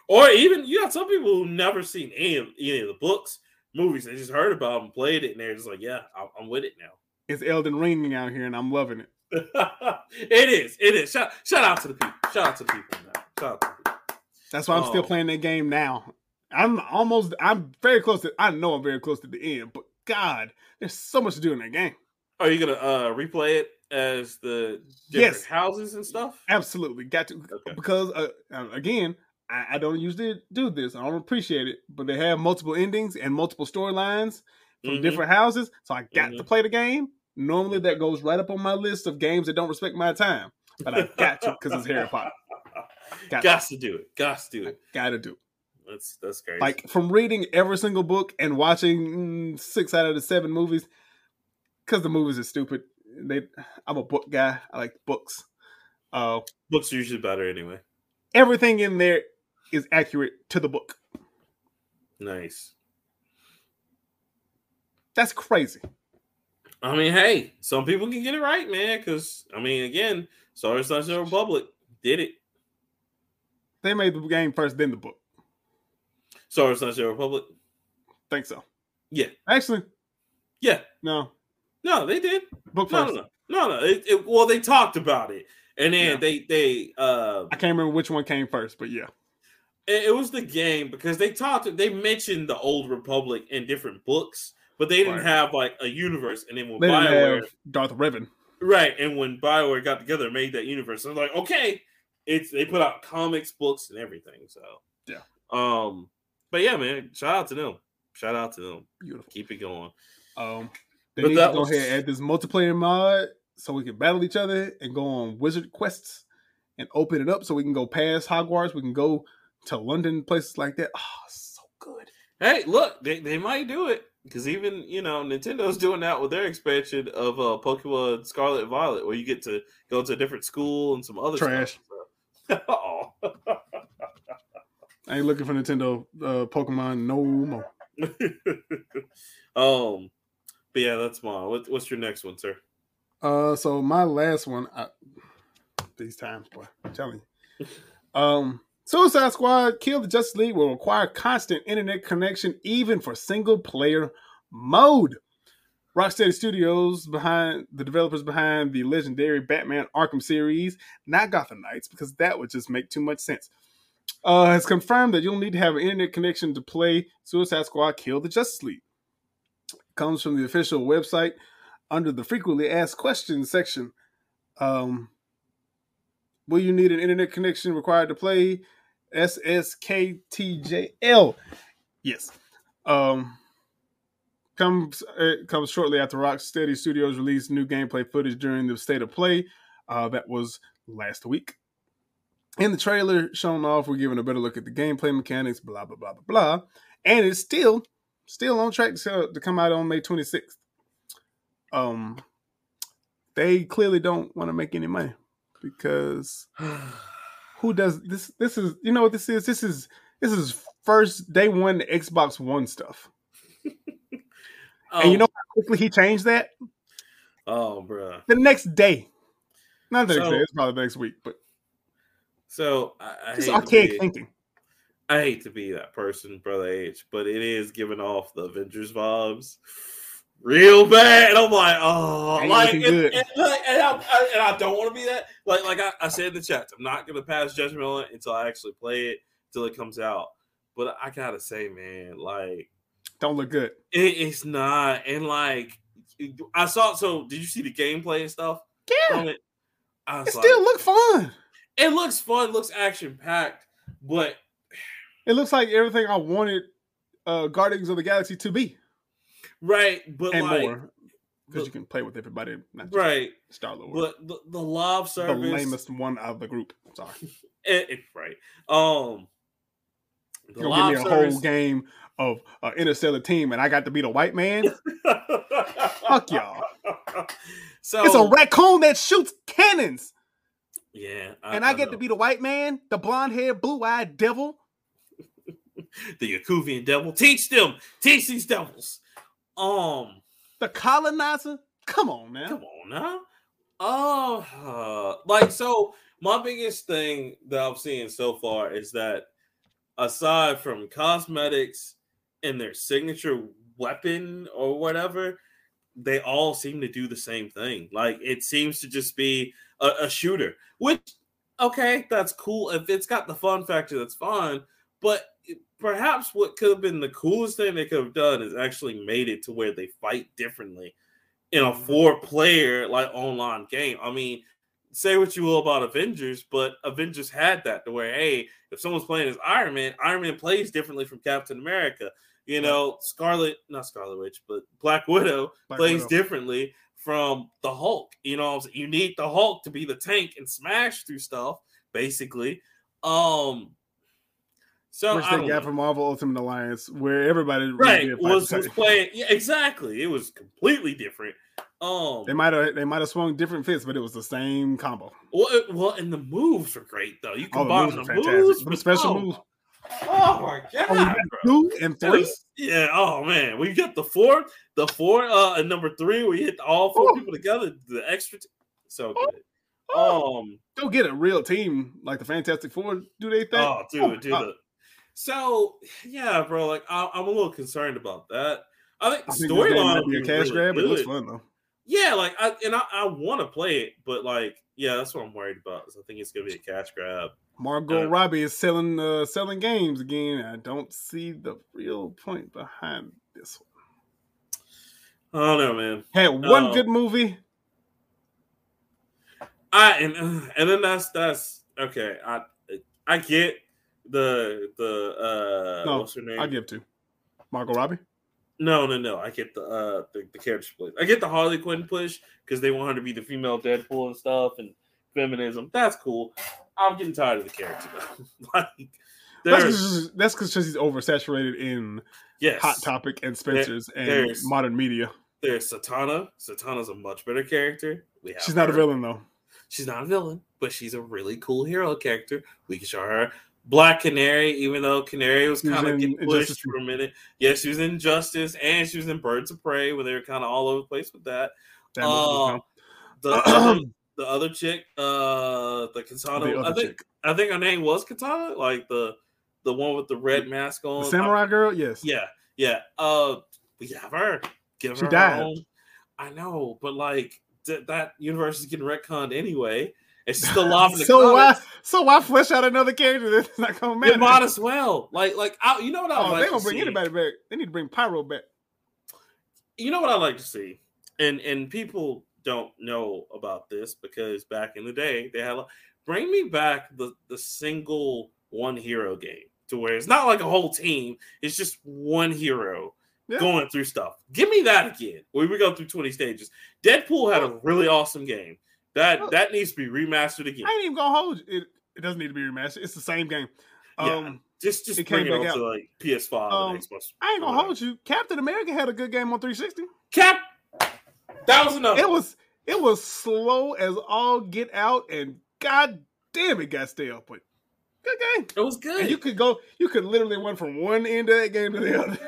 Or even you got some people who never seen any of any of the books, movies. They just heard about them, played it, and they're just like, "Yeah, I'm, I'm with it now." It's Elden Ring out here, and I'm loving it. It is. It is. Shout, shout out to the people. Shout out to the people. Now. Shout out to the people. That's why I'm um, still playing that game now. I'm almost. I'm very close to. I know I'm very close to the end, but God, there's so much to do in that game. Are you gonna uh, replay it as the different yes. houses and stuff? Absolutely, got to okay. because uh, again, I, I don't usually do this. I don't appreciate it, but they have multiple endings and multiple storylines from mm-hmm. different houses, so I got mm-hmm. to play the game. Normally, that goes right up on my list of games that don't respect my time. But I got to because it's Harry Potter. Got Gots to. to do it. Gots to do it. I gotta do it. That's, that's crazy. Like, from reading every single book and watching mm, six out of the seven movies, because the movies are stupid. They, I'm a book guy. I like books. Uh, books are usually better anyway. Everything in there is accurate to the book. Nice. That's crazy. I mean, hey, some people can get it right, man. Because, I mean, again, Star Wars: The Republic did it. They made the game first, then the book. Star Wars: The Republic? Think so. Yeah. Actually? Yeah. No. No, they did. Book no, first. No, no. No, no. It, it, well, they talked about it. And then yeah. they... they uh, I can't remember which one came first, but yeah. It, it was the game because they talked... They mentioned the Old Republic in different books. But they didn't right. have like a universe, and then when they BioWare, Darth Revan, right? And when BioWare got together, and made that universe. I was like, okay, it's they put out comics, books, and everything. So yeah, um, but yeah, man, shout out to them. Shout out to them. Beautiful. Keep it going. Um, they but need that to go was... ahead add this multiplayer mod so we can battle each other and go on wizard quests and open it up so we can go past Hogwarts. We can go to London, places like that. Oh, so good. Hey, look, they they might do it. Because even, you know, Nintendo's doing that with their expansion of uh, Pokemon Scarlet and Violet, where you get to go to a different school and some other trash. Stuff. Oh. I ain't looking for Nintendo uh, Pokemon no more. um, but yeah, that's mine. What, what's your next one, sir? Uh, so my last one, I, these times, boy, I'm telling you. Um. Suicide Squad Kill the Justice League will require constant internet connection even for single-player mode. Rocksteady Studios, behind the developers behind the legendary Batman Arkham series, not Gotham Knights, because that would just make too much sense, uh, has confirmed that you'll need to have an internet connection to play Suicide Squad Kill the Justice League. It comes from the official website under the frequently asked questions section. Um, will you need an internet connection required to play S S K T J L. Yes. Um, comes it comes shortly after Rocksteady Studios released new gameplay footage during the State of Play uh, that was last week. In the trailer shown off, we're giving a better look at the gameplay mechanics, blah, blah, blah, blah, blah. And it's still still on track to, to come out on May twenty-sixth. Um, they clearly don't want to make any money because... Who does this? This is, you know what this is? This is, this is first day one Xbox One stuff. Oh. And you know how quickly he changed that? Oh, bro. The next day. Not the so, next day. It's probably the next week. But so, I, I it's hate archaic be, thinking. I hate to be that person, Brother H, but it is giving off the Avengers vibes. Real bad, and I'm like, oh, ain't like, and, and, and, like and, I, I, and I don't want to be that. Like, like I, I said in the chat, I'm not gonna pass judgment on it until I actually play it, until it comes out. But I gotta say, man, like, don't look good. It, it's not, and like, I saw. So, did you see the gameplay and stuff? Yeah, it, I was it like, still look fun. It looks fun. Looks action packed, but it looks like everything I wanted uh Guardians of the Galaxy to be. Right, but and like more. Because you can play with everybody, not just right. Star-Lord. But the, the live service... The lamest one out of the group. I'm sorry. it, it, right. Um, the You're going to give me a service. Whole game of uh, Interstellar Team and I got to be the white man? Fuck y'all. So, it's a raccoon that shoots cannons. Yeah. I, and I, I get know. to be the white man, the blonde-haired, blue-eyed devil. The Yakuvian devil. Teach them. Teach these devils. Um... The colonizer? Come on, man. Come on, now. Oh, uh, like, so my biggest thing that I've seen so far is that aside from cosmetics and their signature weapon or whatever, they all seem to do the same thing. Like, it seems to just be a, a shooter, which, okay, that's cool. If it's got the fun factor, that's fine. But perhaps what could have been the coolest thing they could have done is actually made it to where they fight differently in a four-player like online game. I mean, say what you will about Avengers, but Avengers had that to where, hey, if someone's playing as Iron Man, Iron Man plays differently from Captain America. You know, Scarlet, not Scarlet Witch, but Black Widow Black plays Widow. differently from the Hulk. You know, you need the Hulk to be the tank and smash through stuff, basically. Um... So which they got from Marvel Ultimate Alliance, where everybody really right was, was playing yeah, exactly. It was completely different. Um, they might have they might have swung different fits, but it was the same combo. Well, well, and the moves were great though. You combined oh, the moves, the moves with, special oh, moves. Oh my god! Oh, two and three. Was, yeah. Oh man, we got the four, the four, uh, and number three. We hit all four oh. people together. The extra, t- so oh. good. Oh. Um, don't get a real team like the Fantastic Four. Do they think? Oh, dude, oh, do the. So, yeah, bro, like, I, I'm a little concerned about that. I think, think storyline would be a cash really grab, but it looks fun, though. Yeah, like, I and I, I want to play it, but, like, yeah, that's what I'm worried about. I think it's going to be a cash grab. Margot uh, Robbie is selling uh, selling games again. I don't see the real point behind this one. I don't know, man. Had one um, good movie. I and, and then that's, that's, okay, I I get The the uh no, what's her name? I give to Margot Robbie. No, no, no. I get the uh the, the character split. I get the Harley Quinn push because they want her to be the female Deadpool and stuff and feminism. That's cool. I'm getting tired of the character though. Like that's because she's oversaturated in yes. Hot Topic and Spencer's there, and modern media. There's Satana. Satana's a much better character. We have she's not her. a villain though. She's not a villain, but she's a really cool hero character. We can show her. Black Canary, even though Canary was kind of getting pushed Injustice. for a minute. Yeah, she was in Injustice, and she was in Birds of Prey, where they were kind of all over the place with that. that uh, the, other, the other chick, uh, the Katana. The I think chick. I think her name was Katana, like the the one with the red the, mask on. The samurai I, girl, yes. Yeah, yeah. Uh, we have her. Give she her died. Own. I know, but like th- that universe is getting retconned anyway. It's still alive in the so comics. Why, so why flesh out another character that's not going to matter? You might as well. Like, like I, you know what I oh, like they don't to bring see? Anybody back. They need to bring Pyro back. You know what I like to see? And and people don't know about this because back in the day, they had like, bring me back the, the single one hero game to where it's not like a whole team. It's just one hero yeah. going through stuff. Give me that again. Where we go through twenty stages. Deadpool had a really awesome game. That well, that needs to be remastered again. I ain't even gonna hold you. It. It doesn't need to be remastered. It's the same game. Um, yeah, just just it bring came it back out to like P S five. Um, and Xbox, I ain't gonna whatever. hold you. Captain America had a good game on three sixty. Cap, that was enough. It was it was slow as all get out, and god damn, it got stale. But good game. It was good. And you could go. You could literally went from one end of that game to the other.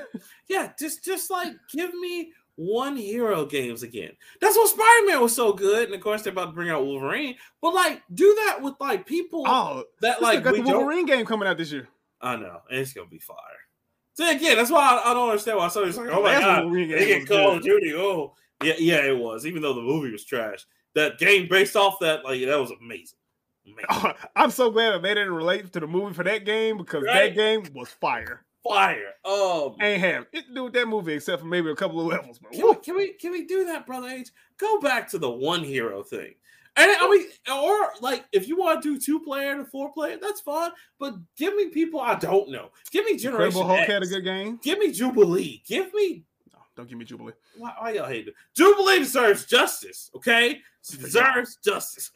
Yeah, just just like give me. One hero games again. That's what Spider-Man was so good, and of course they're about to bring out Wolverine. But like, do that with like people oh, that like got we the Wolverine don't... game coming out this year. I know, and it's gonna be fire. So again, that's why I, I don't understand why somebody's like, "Oh my that's god, they get Call of Duty." Oh yeah, yeah, it was. Even though the movie was trash, that game based off that like that was amazing. amazing. Oh, I'm so glad that they didn't relate to the movie for that game because right? that game was fire. Fire. Um, Ain't have it to do with that movie except for maybe a couple of levels, bro. Can we, can we can we do that, Brother H? Go back to the one hero thing. And I mean, or like if you want to do two player to four player, that's fine. But give me people I don't know. Give me Generation Incredible Hulk X. had a good game. Give me Jubilee. Give me Don't give me Jubilee. Why, why y'all hate it? Jubilee deserves justice, okay? She deserves justice.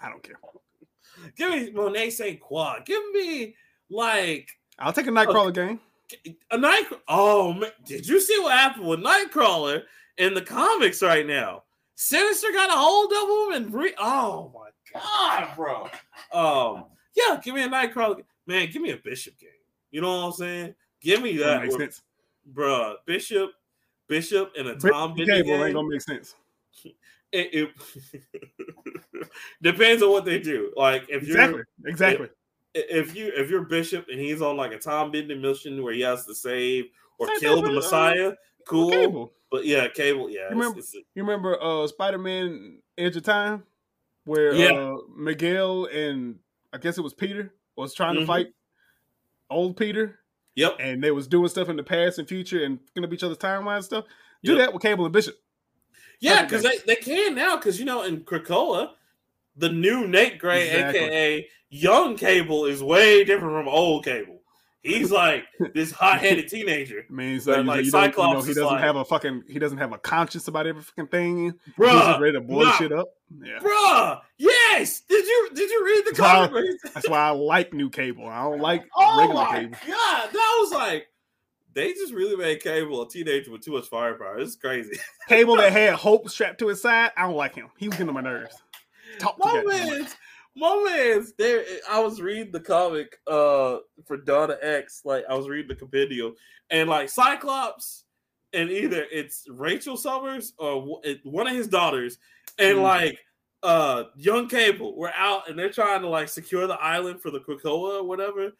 I don't care. Give me Monet Saint Quad. Give me, like... I'll take a Nightcrawler okay. game. A night. Oh, man. Did you see what happened with Nightcrawler in the comics right now? Sinister got a hold of him and... Re- oh, my God, bro. Um, yeah, give me a Nightcrawler. Man, give me a Bishop game. You know what I'm saying? Give me that. That makes sense. Bruh, Bishop, Bishop, and a Tom Bishop Bendy game ain't gonna make sense. It, it depends on what they do. Like if exactly, you're, exactly. If, if you if you're Bishop and he's on like a Tom Bendy mission where he has to save or I kill the Messiah, uh, cool. Cable. But yeah, Cable. Yeah. You remember, it's, it's, you remember uh, Spider-Man Edge of Time, where yeah. uh, Miguel and I guess it was Peter was trying mm-hmm. to fight old Peter. Yep. And they was doing stuff in the past and future and picking up each other's timeline and stuff. Do yep. that with Cable and Bishop. Yeah, because they, they can now. Because, you know, in Krakoa, the new Nate Gray, exactly. a k a young Cable, is way different from old Cable. He's like this hot-headed teenager. I mean, so, that, you, like, you Cyclops you know, he doesn't like, have a fucking, he doesn't have a conscience about every fucking thing. Bruh, he's just ready to blow nah. shit up. Yeah. Bruh, yes. Did you did you read the comic? That's why I like new Cable. I don't like oh regular Cable. Oh my God, that was like they just really made Cable a teenager with too much firepower. It's crazy. Cable that had hope strapped to his side. I don't like him. He was getting on my nerves. Talk to me. My man's there. I was reading the comic uh for Donna X. Like I was reading the compendium, and like Cyclops, and either it's Rachel Summers or one of his daughters, and mm. like uh young Cable were out, and they're trying to like secure the island for the Krakoa or whatever,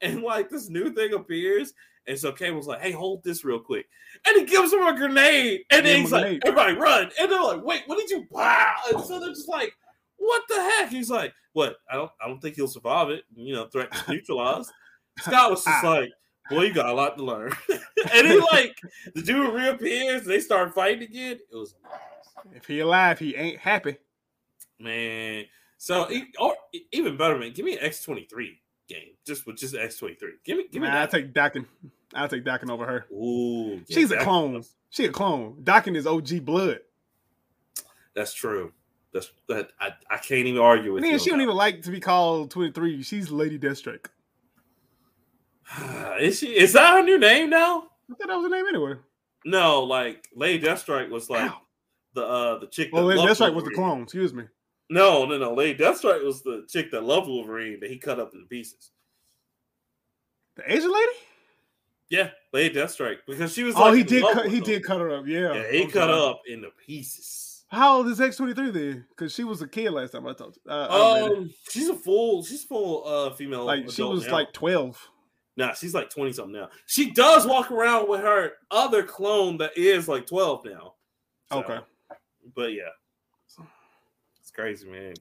and like this new thing appears, and so Cable's like, "Hey, hold this real quick," and he gives him a grenade, and then he's like, "Everybody run!" And they're like, "Wait, what did you?" Wow, and so they're just like. What the heck? He's like, what? I don't I don't think he'll survive it. You know, threat is neutralized. Scott was just like, boy, you got a lot to learn. And he like, the dude reappears, and they start fighting again. It was amazing. If he alive, he ain't happy. Man. So or even better, man, give me an X twenty-three game. Just with just X twenty-three. Give me give me nah, I'll take Dokken. I'll take Dokken over her. Ooh. She's a clone. Us. She a clone. Dokken is O G blood. That's true. That's that I, I can't even argue with. Man, you she don't even like to be called twenty-three. She's Lady Deathstrike. Is she? Is that her new name now? I thought that was her name anyway. No, like Lady Deathstrike was like Ow. the uh the chick. Well, that Lady Deathstrike was the clone. Excuse me. No, no, no. Lady Deathstrike was the chick that loved Wolverine that he cut up into pieces. The Asian lady. Yeah, Lady Deathstrike because she was. Oh, like he did. Cut, he him. did cut her up. Yeah, yeah he okay. cut her up into pieces. How old is X twenty-three then? Because she was a kid last time I talked. Uh, um, she's a full, she's full uh, female. Like she was now. like twelve. Nah, she's like twenty something now. She does walk around with her other clone that is like twelve now. So, okay, but yeah, it's crazy, man.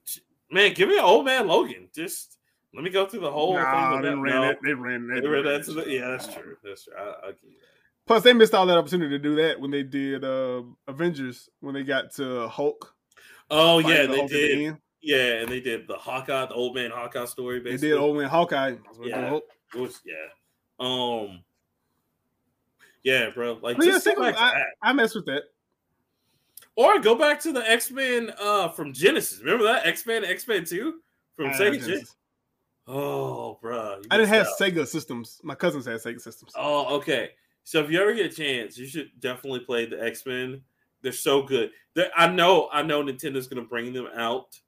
Man, give me an old man Logan. Just let me go through the whole nah, thing. They ran, no. it, they ran that. They ran that. To the, yeah, that's true. That's true. I, I'll give you that. Plus, they missed all that opportunity to do that when they did uh, Avengers, when they got to Hulk. Oh, yeah, they Hulk did. The yeah, and they did the Hawkeye, the old man Hawkeye story, basically. They did old man Hawkeye. Yeah. Hulk. It was, yeah. Um, yeah, bro. Like, but just yeah, go back I, to that. I mess with that. Or go back to the X-Men uh, from Genesis. Remember that? X-Men, X-Men two from I Sega Gen? Oh, bro. I didn't have out. Sega systems. My cousins had Sega systems. Oh, okay. So if you ever get a chance, you should definitely play the X-Men. They're so good. They're, I know, I know Nintendo's going to bring them out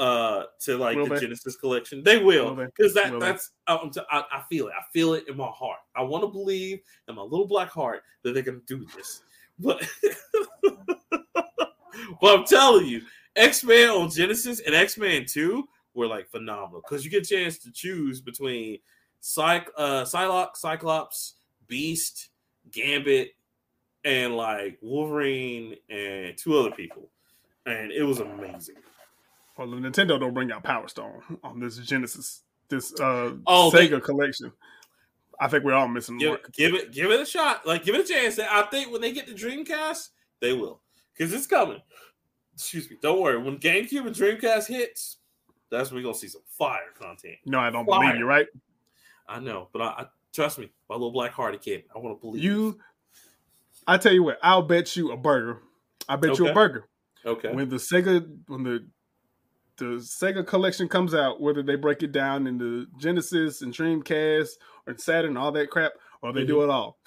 uh, to like the Genesis collection. They will, because that that's I, I feel it. I feel it in my heart. I want to believe in my little black heart that they're going to do this. But, but I'm telling you, X-Men on Genesis and X-Men two were like phenomenal because you get a chance to choose between Psy- uh, Psylocke, Cyclops, Beast, Gambit, and like Wolverine and two other people, and it was amazing. Well, Nintendo don't bring out Power Stone on this Genesis, this uh oh, Sega they, collection. I think we're all missing give, work. Give it, give it a shot. Like, give it a chance. I think when they get the Dreamcast, they will, because it's coming. Excuse me. Don't worry. When GameCube and Dreamcast hits, that's when we're gonna see some fire content. No, I don't fire. believe you, right? I know, but I. I Trust me, my little black hearted kid. I want to believe you. I tell you what, I'll bet you a burger. I bet okay. you a burger. Okay. When the Sega, when the the Sega collection comes out, whether they break it down into Genesis and Dreamcast or Saturn, all that crap, or they mm-hmm. do it all,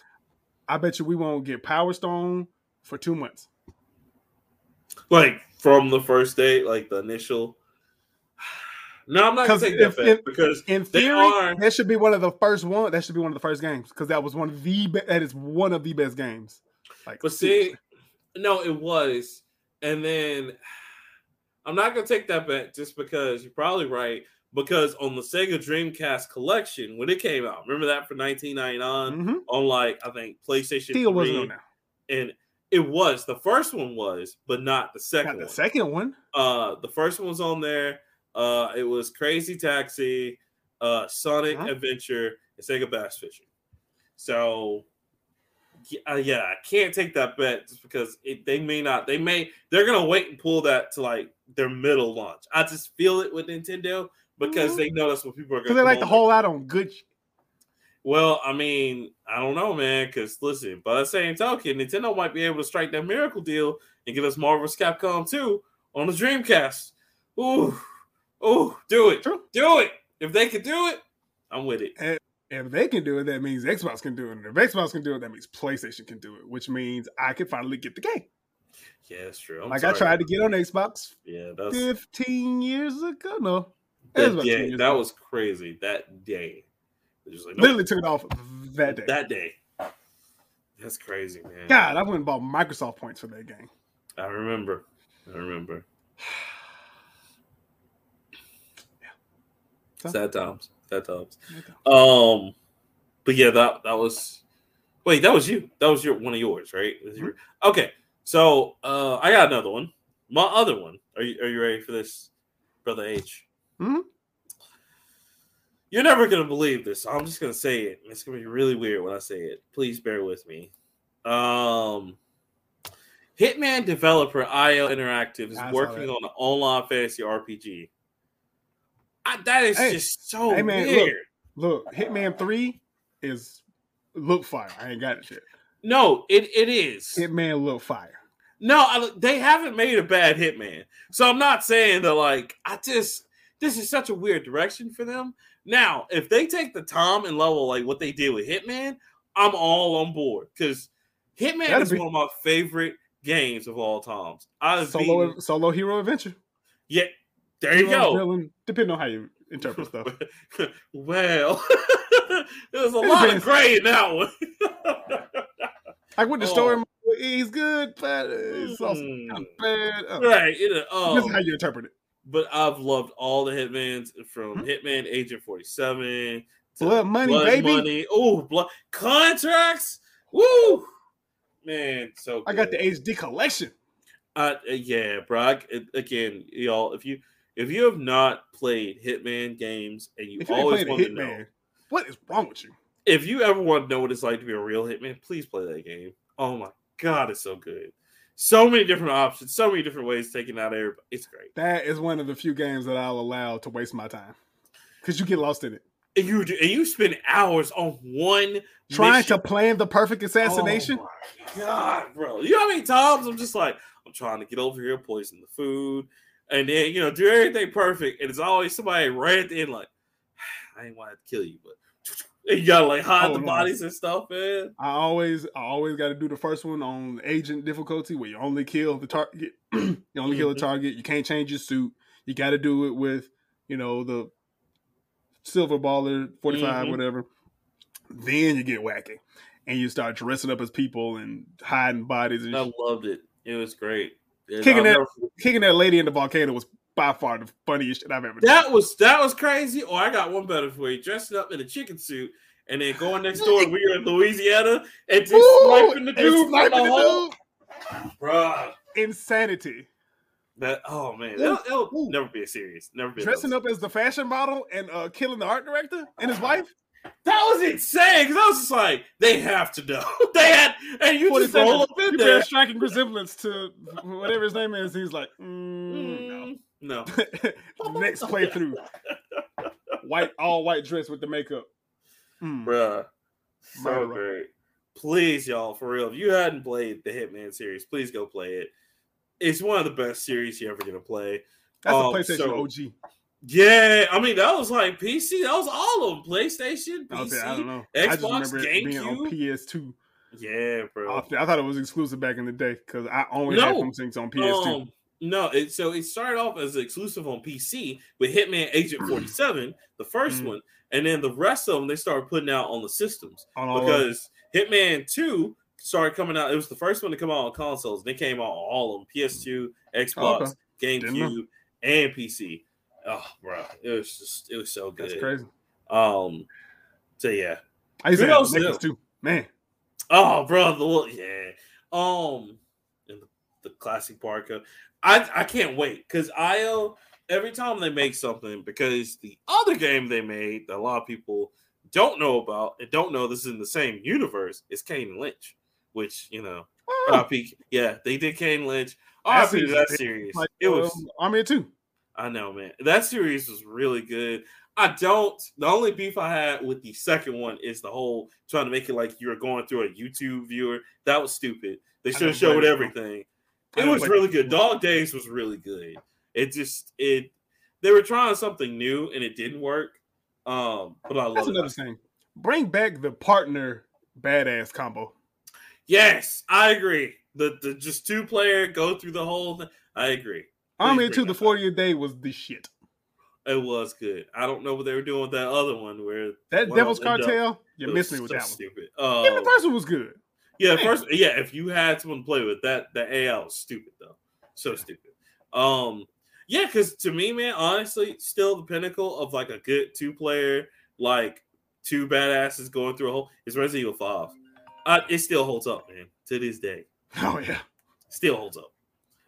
I bet you we won't get Power Stone for two months. Like from the first day, like the initial. No, I'm not gonna take that bet, because in theory, are... that should be one of the first one. That should be one of the first games, because that was one of the be- that is one of the best games. Like, but see, no, it was, and then I'm not gonna take that bet just because you're probably right. Because on the Sega Dreamcast collection, when it came out, remember that for nineteen ninety-nine mm-hmm. on like I think PlayStation Steel three, wasn't on now. And it was the first one was, but not the second. Not the one. second one. Uh, the first one was on there. Uh, it was Crazy Taxi, uh, Sonic huh? Adventure, and Sega Bass Fishing. So, uh, yeah, I can't take that bet just because it, they may not. They may they're gonna wait and pull that to like their middle launch. I just feel it with Nintendo because mm-hmm. they know that's what people are gonna. Because they like to hold out on good. Well, I mean, I don't know, man. Because listen, by the same token, Nintendo might be able to strike that miracle deal and give us Marvel's Capcom two on the Dreamcast. Ooh. Oh, do it. True. Do it. If they can do it, I'm with it. And if they can do it, that means Xbox can do it. And if Xbox can do it, that means PlayStation can do it, which means I can finally get the game. Yeah, that's true. I'm like, sorry. I tried to get on Xbox yeah, that's... fifteen years ago. No. That, yeah, that ago. was crazy. That day. Just like, no, Literally took it off that day. That day. That's crazy, man. God, I went and bought Microsoft points for that game. I remember. I remember. Sad times. Sad times. Um, but yeah, that that was. Wait, that was you. That was your one of yours, right? Mm-hmm. Okay, so uh, I got another one. My other one. Are you Are you ready for this, Brother H? Mm-hmm. You're never gonna believe this. So I'm just gonna say it. It's gonna be really weird when I say it. Please bear with me. Um, Hitman developer I O Interactive is working on an online fantasy R P G. I, that is hey, just so hey man, weird. Look, look, Hitman three is look fire. I ain't got it yet. No, it, it is. Hitman look fire. No, I, they haven't made a bad Hitman. So I'm not saying that, like, I just, this is such a weird direction for them. Now, if they take the time and level, like, what they did with Hitman, I'm all on board. Because Hitman That'd is be- one of my favorite games of all times. I Solo, beaten, Solo Hero Adventure. Yeah. There you go. Villain, depending on how you interpret stuff. Well, there's a it lot depends. of gray in that one. Like with the oh. story, he's good, but it's also mm. kind of bad. Oh. Right. It, um, this is how you interpret it. But I've loved all the Hitmans, from mm-hmm. Hitman Agent forty-seven. Blood Money, blood baby. Money. Oh, blood contracts. Woo. Man, so good. I got the H D collection. Uh, yeah, bro. I, again, y'all, if you... If you have not played Hitman games and you, you always want to know, what is wrong with you? If you ever want to know what it's like to be a real Hitman, please play that game. Oh my God, it's so good. So many different options, so many different ways taking out everybody. It's great. That is one of the few games that I'll allow to waste my time because you get lost in it. And you do, and you spend hours on one trying mission. to plan the perfect assassination. Oh my God, bro. You know how many times I'm just like, I'm trying to get over here, poison the food. And then, you know, do everything perfect. And it's always somebody right at the end like, I ain't want to kill you, but and you got to, like, hide oh, the no. bodies and stuff, man. I always I always got to do the first one on agent difficulty where you only kill the target. you only mm-hmm. kill the target. You can't change your suit. You got to do it with, you know, the silver baller, forty-five, mm-hmm. whatever. Then you get wacky. And you start dressing up as people and hiding bodies. And I shit. loved it. It was great. And kicking that, never... kicking that lady in the volcano was by far the funniest shit I've ever done. That was that was crazy. Or oh, I got one better for you: dressing up in a chicken suit and then going next door. And we were in Louisiana and just Ooh, sniping the dude, sniping the, the dude, bruh. Insanity. That oh man, that'll, that'll never be a series. Never be dressing up as the fashion model and uh, killing the art director and his wife. That was insane. Cause I was just like, they have to know. They had, and you just roll up in there. Striking resemblance to whatever his name is. He's like, mm, no, no. Next playthrough, white all white dress with the makeup, mm. bruh. So Murderer. great, please, y'all, for real, if you hadn't played the Hitman series, please go play it. It's one of the best series you're ever going to play. That's um, a PlayStation so, O G. Yeah, I mean, that was like P C. That was all of them. PlayStation, P C, I don't know. Xbox, GameCube. P S two. Yeah, bro. I thought it was exclusive back in the day because I only no. had some things on P S two. Um, no, it, so it started off as exclusive on P C with Hitman Agent forty-seven, the first mm. one, and then the rest of them they started putting out on the systems on because of- Hitman two started coming out. It was the first one to come out on consoles. They came out on all of them: P S two, Xbox, oh, okay. GameCube, and P C. Oh, bro, it was just it was so good. That's crazy. Um, so yeah, I used to have Nicholas too, man. Oh, bro, the yeah. Um, and the, the classic parka. I I can't wait because I O every time they make something because the other game they made that a lot of people don't know about and don't know this is in the same universe is Kane and Lynch, which you know, oh. yeah, they did Kane and Lynch. I see that series. Like, it was um, Army too. I know, man. That series was really good. I don't. The only beef I had with the second one is the whole trying to make it like you're going through a YouTube viewer. That was stupid. They should have showed everything. It was really good. Dog Days was really good. It just it. They were trying something new and it didn't work. Um, but I love it. That's another thing. Bring back the partner badass combo. Yes, I agree. The the just two player go through the whole thing. I agree. I'm into the fortieth day was the shit. It was good. I don't know what they were doing with that other one where that Devil's Cartel. You're missing me with that one. Stupid. Uh, Even the first one was good. Yeah, man. first. Yeah, if you had someone to play with that, the A I was stupid though. So stupid. Um, yeah, because to me, man, honestly, still the pinnacle of like a good two player, like two badasses going through a hole is Resident Evil Five. Uh, it still holds up, man, to this day. Oh yeah, still holds up.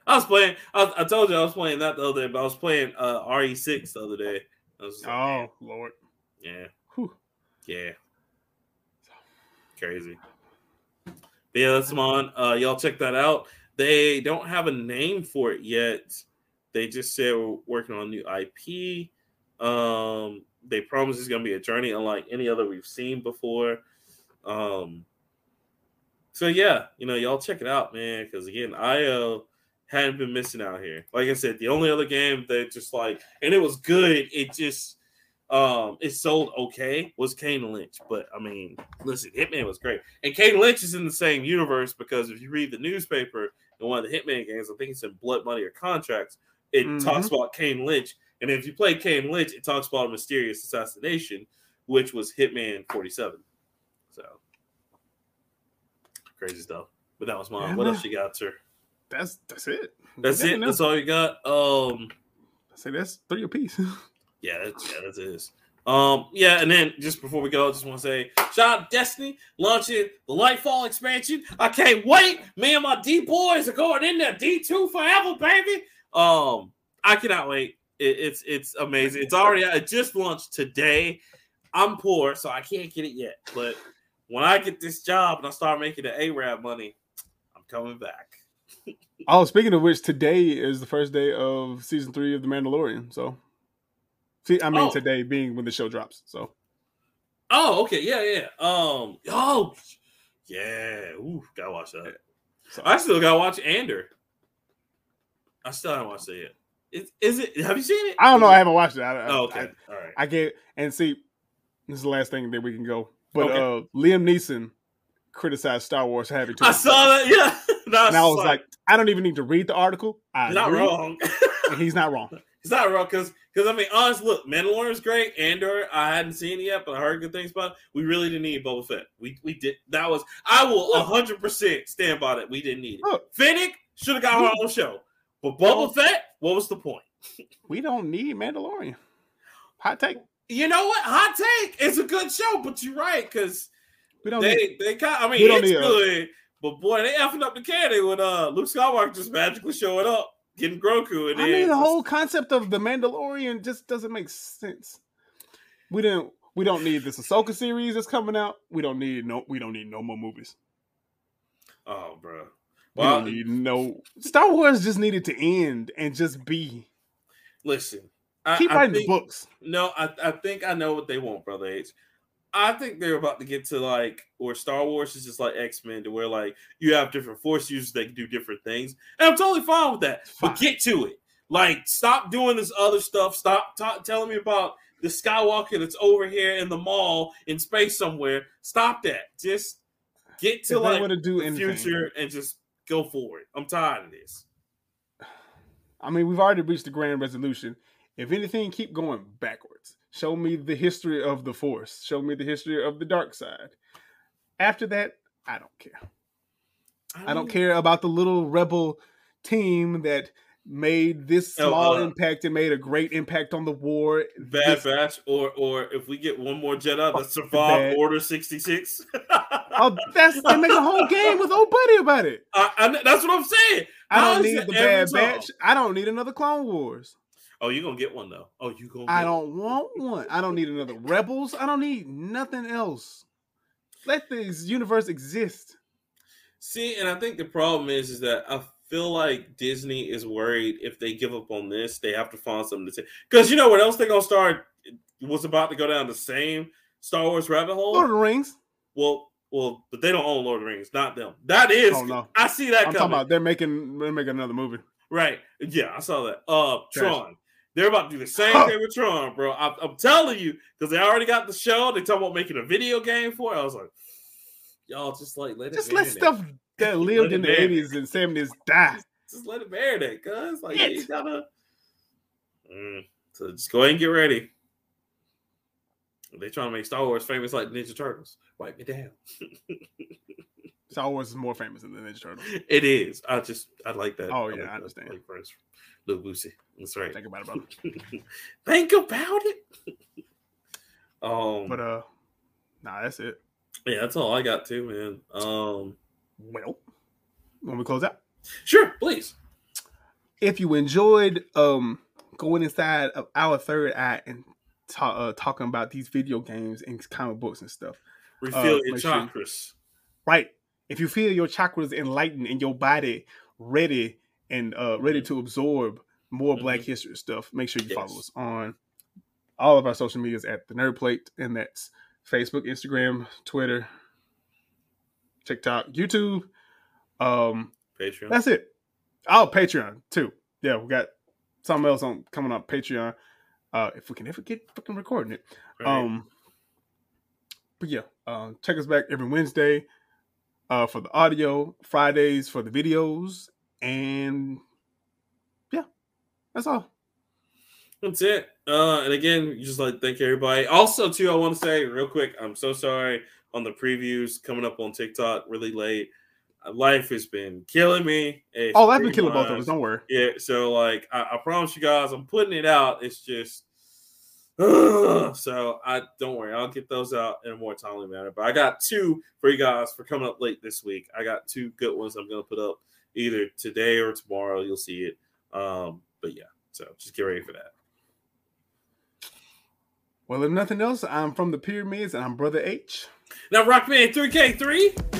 I was playing. I, I told you I was playing that the other day, but I was playing uh, R E six the other day. I was like, oh man. Lord, yeah, Whew. yeah, crazy. But yeah, that's mine. Uh, y'all check that out. They don't have a name for it yet. They just said we're working on a new I P. Um, they promise it's gonna be a journey unlike any other we've seen before. Um, so yeah, you know, y'all check it out, man. Because again, I O hadn't been missing out here. Like I said, the only other game that just like, and it was good, it just, um, it sold okay, was Kane and Lynch. But, I mean, listen, Hitman was great. And Kane and Lynch is in the same universe because if you read the newspaper in one of the Hitman games, I think it's in Blood Money or Contracts, it mm-hmm. talks about Kane and Lynch. And if you play Kane and Lynch, it talks about a mysterious assassination, which was Hitman forty-seven. So, crazy stuff. But that was mine. Yeah. What else you got, sir? That's that's it. That's it. That's all you got. Um, I say that's three apiece. yeah, that's, yeah, that is. Um, yeah, and then just before we go, I just want to say shout out to Destiny launching the Lightfall expansion. I can't wait. Me and my D boys are going in there. D two forever, baby. Um, I cannot wait. It, it's it's amazing. It's already it just launched today. I'm poor, so I can't get it yet. But when I get this job and I start making the A R A B money, I'm coming back. Oh, speaking of which, today is the first day of season three of The Mandalorian. So, see, I mean, oh. today being when the show drops. So, oh, okay, yeah, yeah. Um, oh, yeah. Ooh, gotta watch that. Yeah. So, I still gotta watch Andor. I still haven't watched it yet. Is, is it? Have you seen it? I don't know. I haven't watched it. I, I, oh, okay, I, all right. I get and see. This is the last thing that we can go. But okay. uh, Liam Neeson criticized Star Wars having to. I saw that. Yeah. No, and I was sorry. like, I don't even need to read the article. I not wrong. And he's not wrong. He's not wrong because, because I mean, honest, look, Mandalorian's great. Andor, I hadn't seen it yet, but I heard good things about it. We really didn't need Boba Fett. We we did. That was I will one hundred percent stand by that. We didn't need it. Look, Finnick should have got her own show, but Boba Fett. What was the point? We don't need Mandalorian. Hot take. You know what? Hot take. It's a good show, but you're right because we don't. They need, they kind. I mean, it's good. A, But boy, they effing up the candy when uh, Luke Skywalker just magically showing up, getting Grogu. And I mean, the whole concept of the Mandalorian just doesn't make sense. We didn't. We don't need this Ahsoka series that's coming out. We don't need no. We don't need no more movies. Oh, bro. Well, we don't need no. Star Wars just needed to end and just be. Listen, keep I, I writing think, books. No, I, I think I know what they want, Brother H. I think they're about to get to like, or Star Wars is just like X-Men, to where like you have different force users that can do different things. And I'm totally fine with that. Fine. But get to it. Like, stop doing this other stuff. Stop t- telling me about the Skywalker that's over here in the mall in space somewhere. Stop that. Just get to like to do the anything, future and just go forward. I'm tired of this. I mean, we've already reached the grand resolution. If anything, keep going backwards. Show me the history of the Force. Show me the history of the dark side. After that, I don't care. I, I don't care about the little rebel team that made this small oh, uh, impact and made a great impact on the war. Bad this, Batch, or or if we get one more Jedi that survived Order sixty-six. Oh, that's they make a whole game with old buddy about it. I, I, that's what I'm saying. I don't How need the Bad Batch. I don't need another Clone Wars. Oh, you're going to get one, though. Oh, you going to I don't one. want one. I don't need another Rebels. I don't need nothing else. Let this universe exist. See, and I think the problem is, is that I feel like Disney is worried if they give up on this, they have to find something to say. Because you know what else they're going to start? Was about to go down the same Star Wars rabbit hole? Lord of the Rings. Well, well, but they don't own Lord of the Rings. Not them. That is. Oh, no. I see that I'm coming. I'm talking about they're making, they're making another movie. Right. Yeah, I saw that. Uh, Tron. They're about to do the same huh. thing with Tron, bro. I'm, I'm telling you, because they already got the show. They talking about making a video game for it. I was like, y'all just like let just it let stuff it. that lived in the eighties and seventies die. Just, just let it marinate, cuz like yeah, you gotta. Mm. So just go ahead and get ready. They trying to make Star Wars famous like Ninja Turtles. Wipe it down. Star Wars is more famous than the Ninja Turtles. It is. I just I like that. Oh yeah, I, like I understand. Like first. Lil Boosie. That's right. Think about it, brother. Think about it. Um, but uh, nah, that's it. Yeah, that's all I got too, man. Um, well, when we close out, sure, please. If you enjoyed um going inside of our third eye and ta- uh, talking about these video games and comic books and stuff, refill uh, your chakras. Sure. Right. If you feel your chakras enlightened and your body ready and uh, ready to absorb more mm-hmm. Black history stuff, make sure you yes. follow us on all of our social medias at The Nerd Plate, and that's Facebook, Instagram, Twitter, TikTok, YouTube, um, Patreon. That's it. Oh, Patreon too. Yeah, we got something else on coming up Patreon. Uh, if we can ever get fucking recording it. Right. Um, but yeah, uh, check us back every Wednesday uh, for the audio, Fridays for the videos. And yeah, that's all. That's it. Uh, and again, just like thank everybody. Also, too, I want to say real quick, I'm so sorry on the previews coming up on TikTok really late. Life has been killing me. It's oh, I've been killing both of us. Don't worry. Yeah. So, like, I, I promise you guys, I'm putting it out. It's just uh, so I don't worry. I'll get those out in a more timely manner. But I got two for you guys for coming up late this week. I got two good ones I'm gonna put up. Either today or tomorrow, you'll see it. Um, but yeah, so just get ready for that. Well, if nothing else, I'm from the Pyramids, and I'm Brother H. Now, Rockman three K three.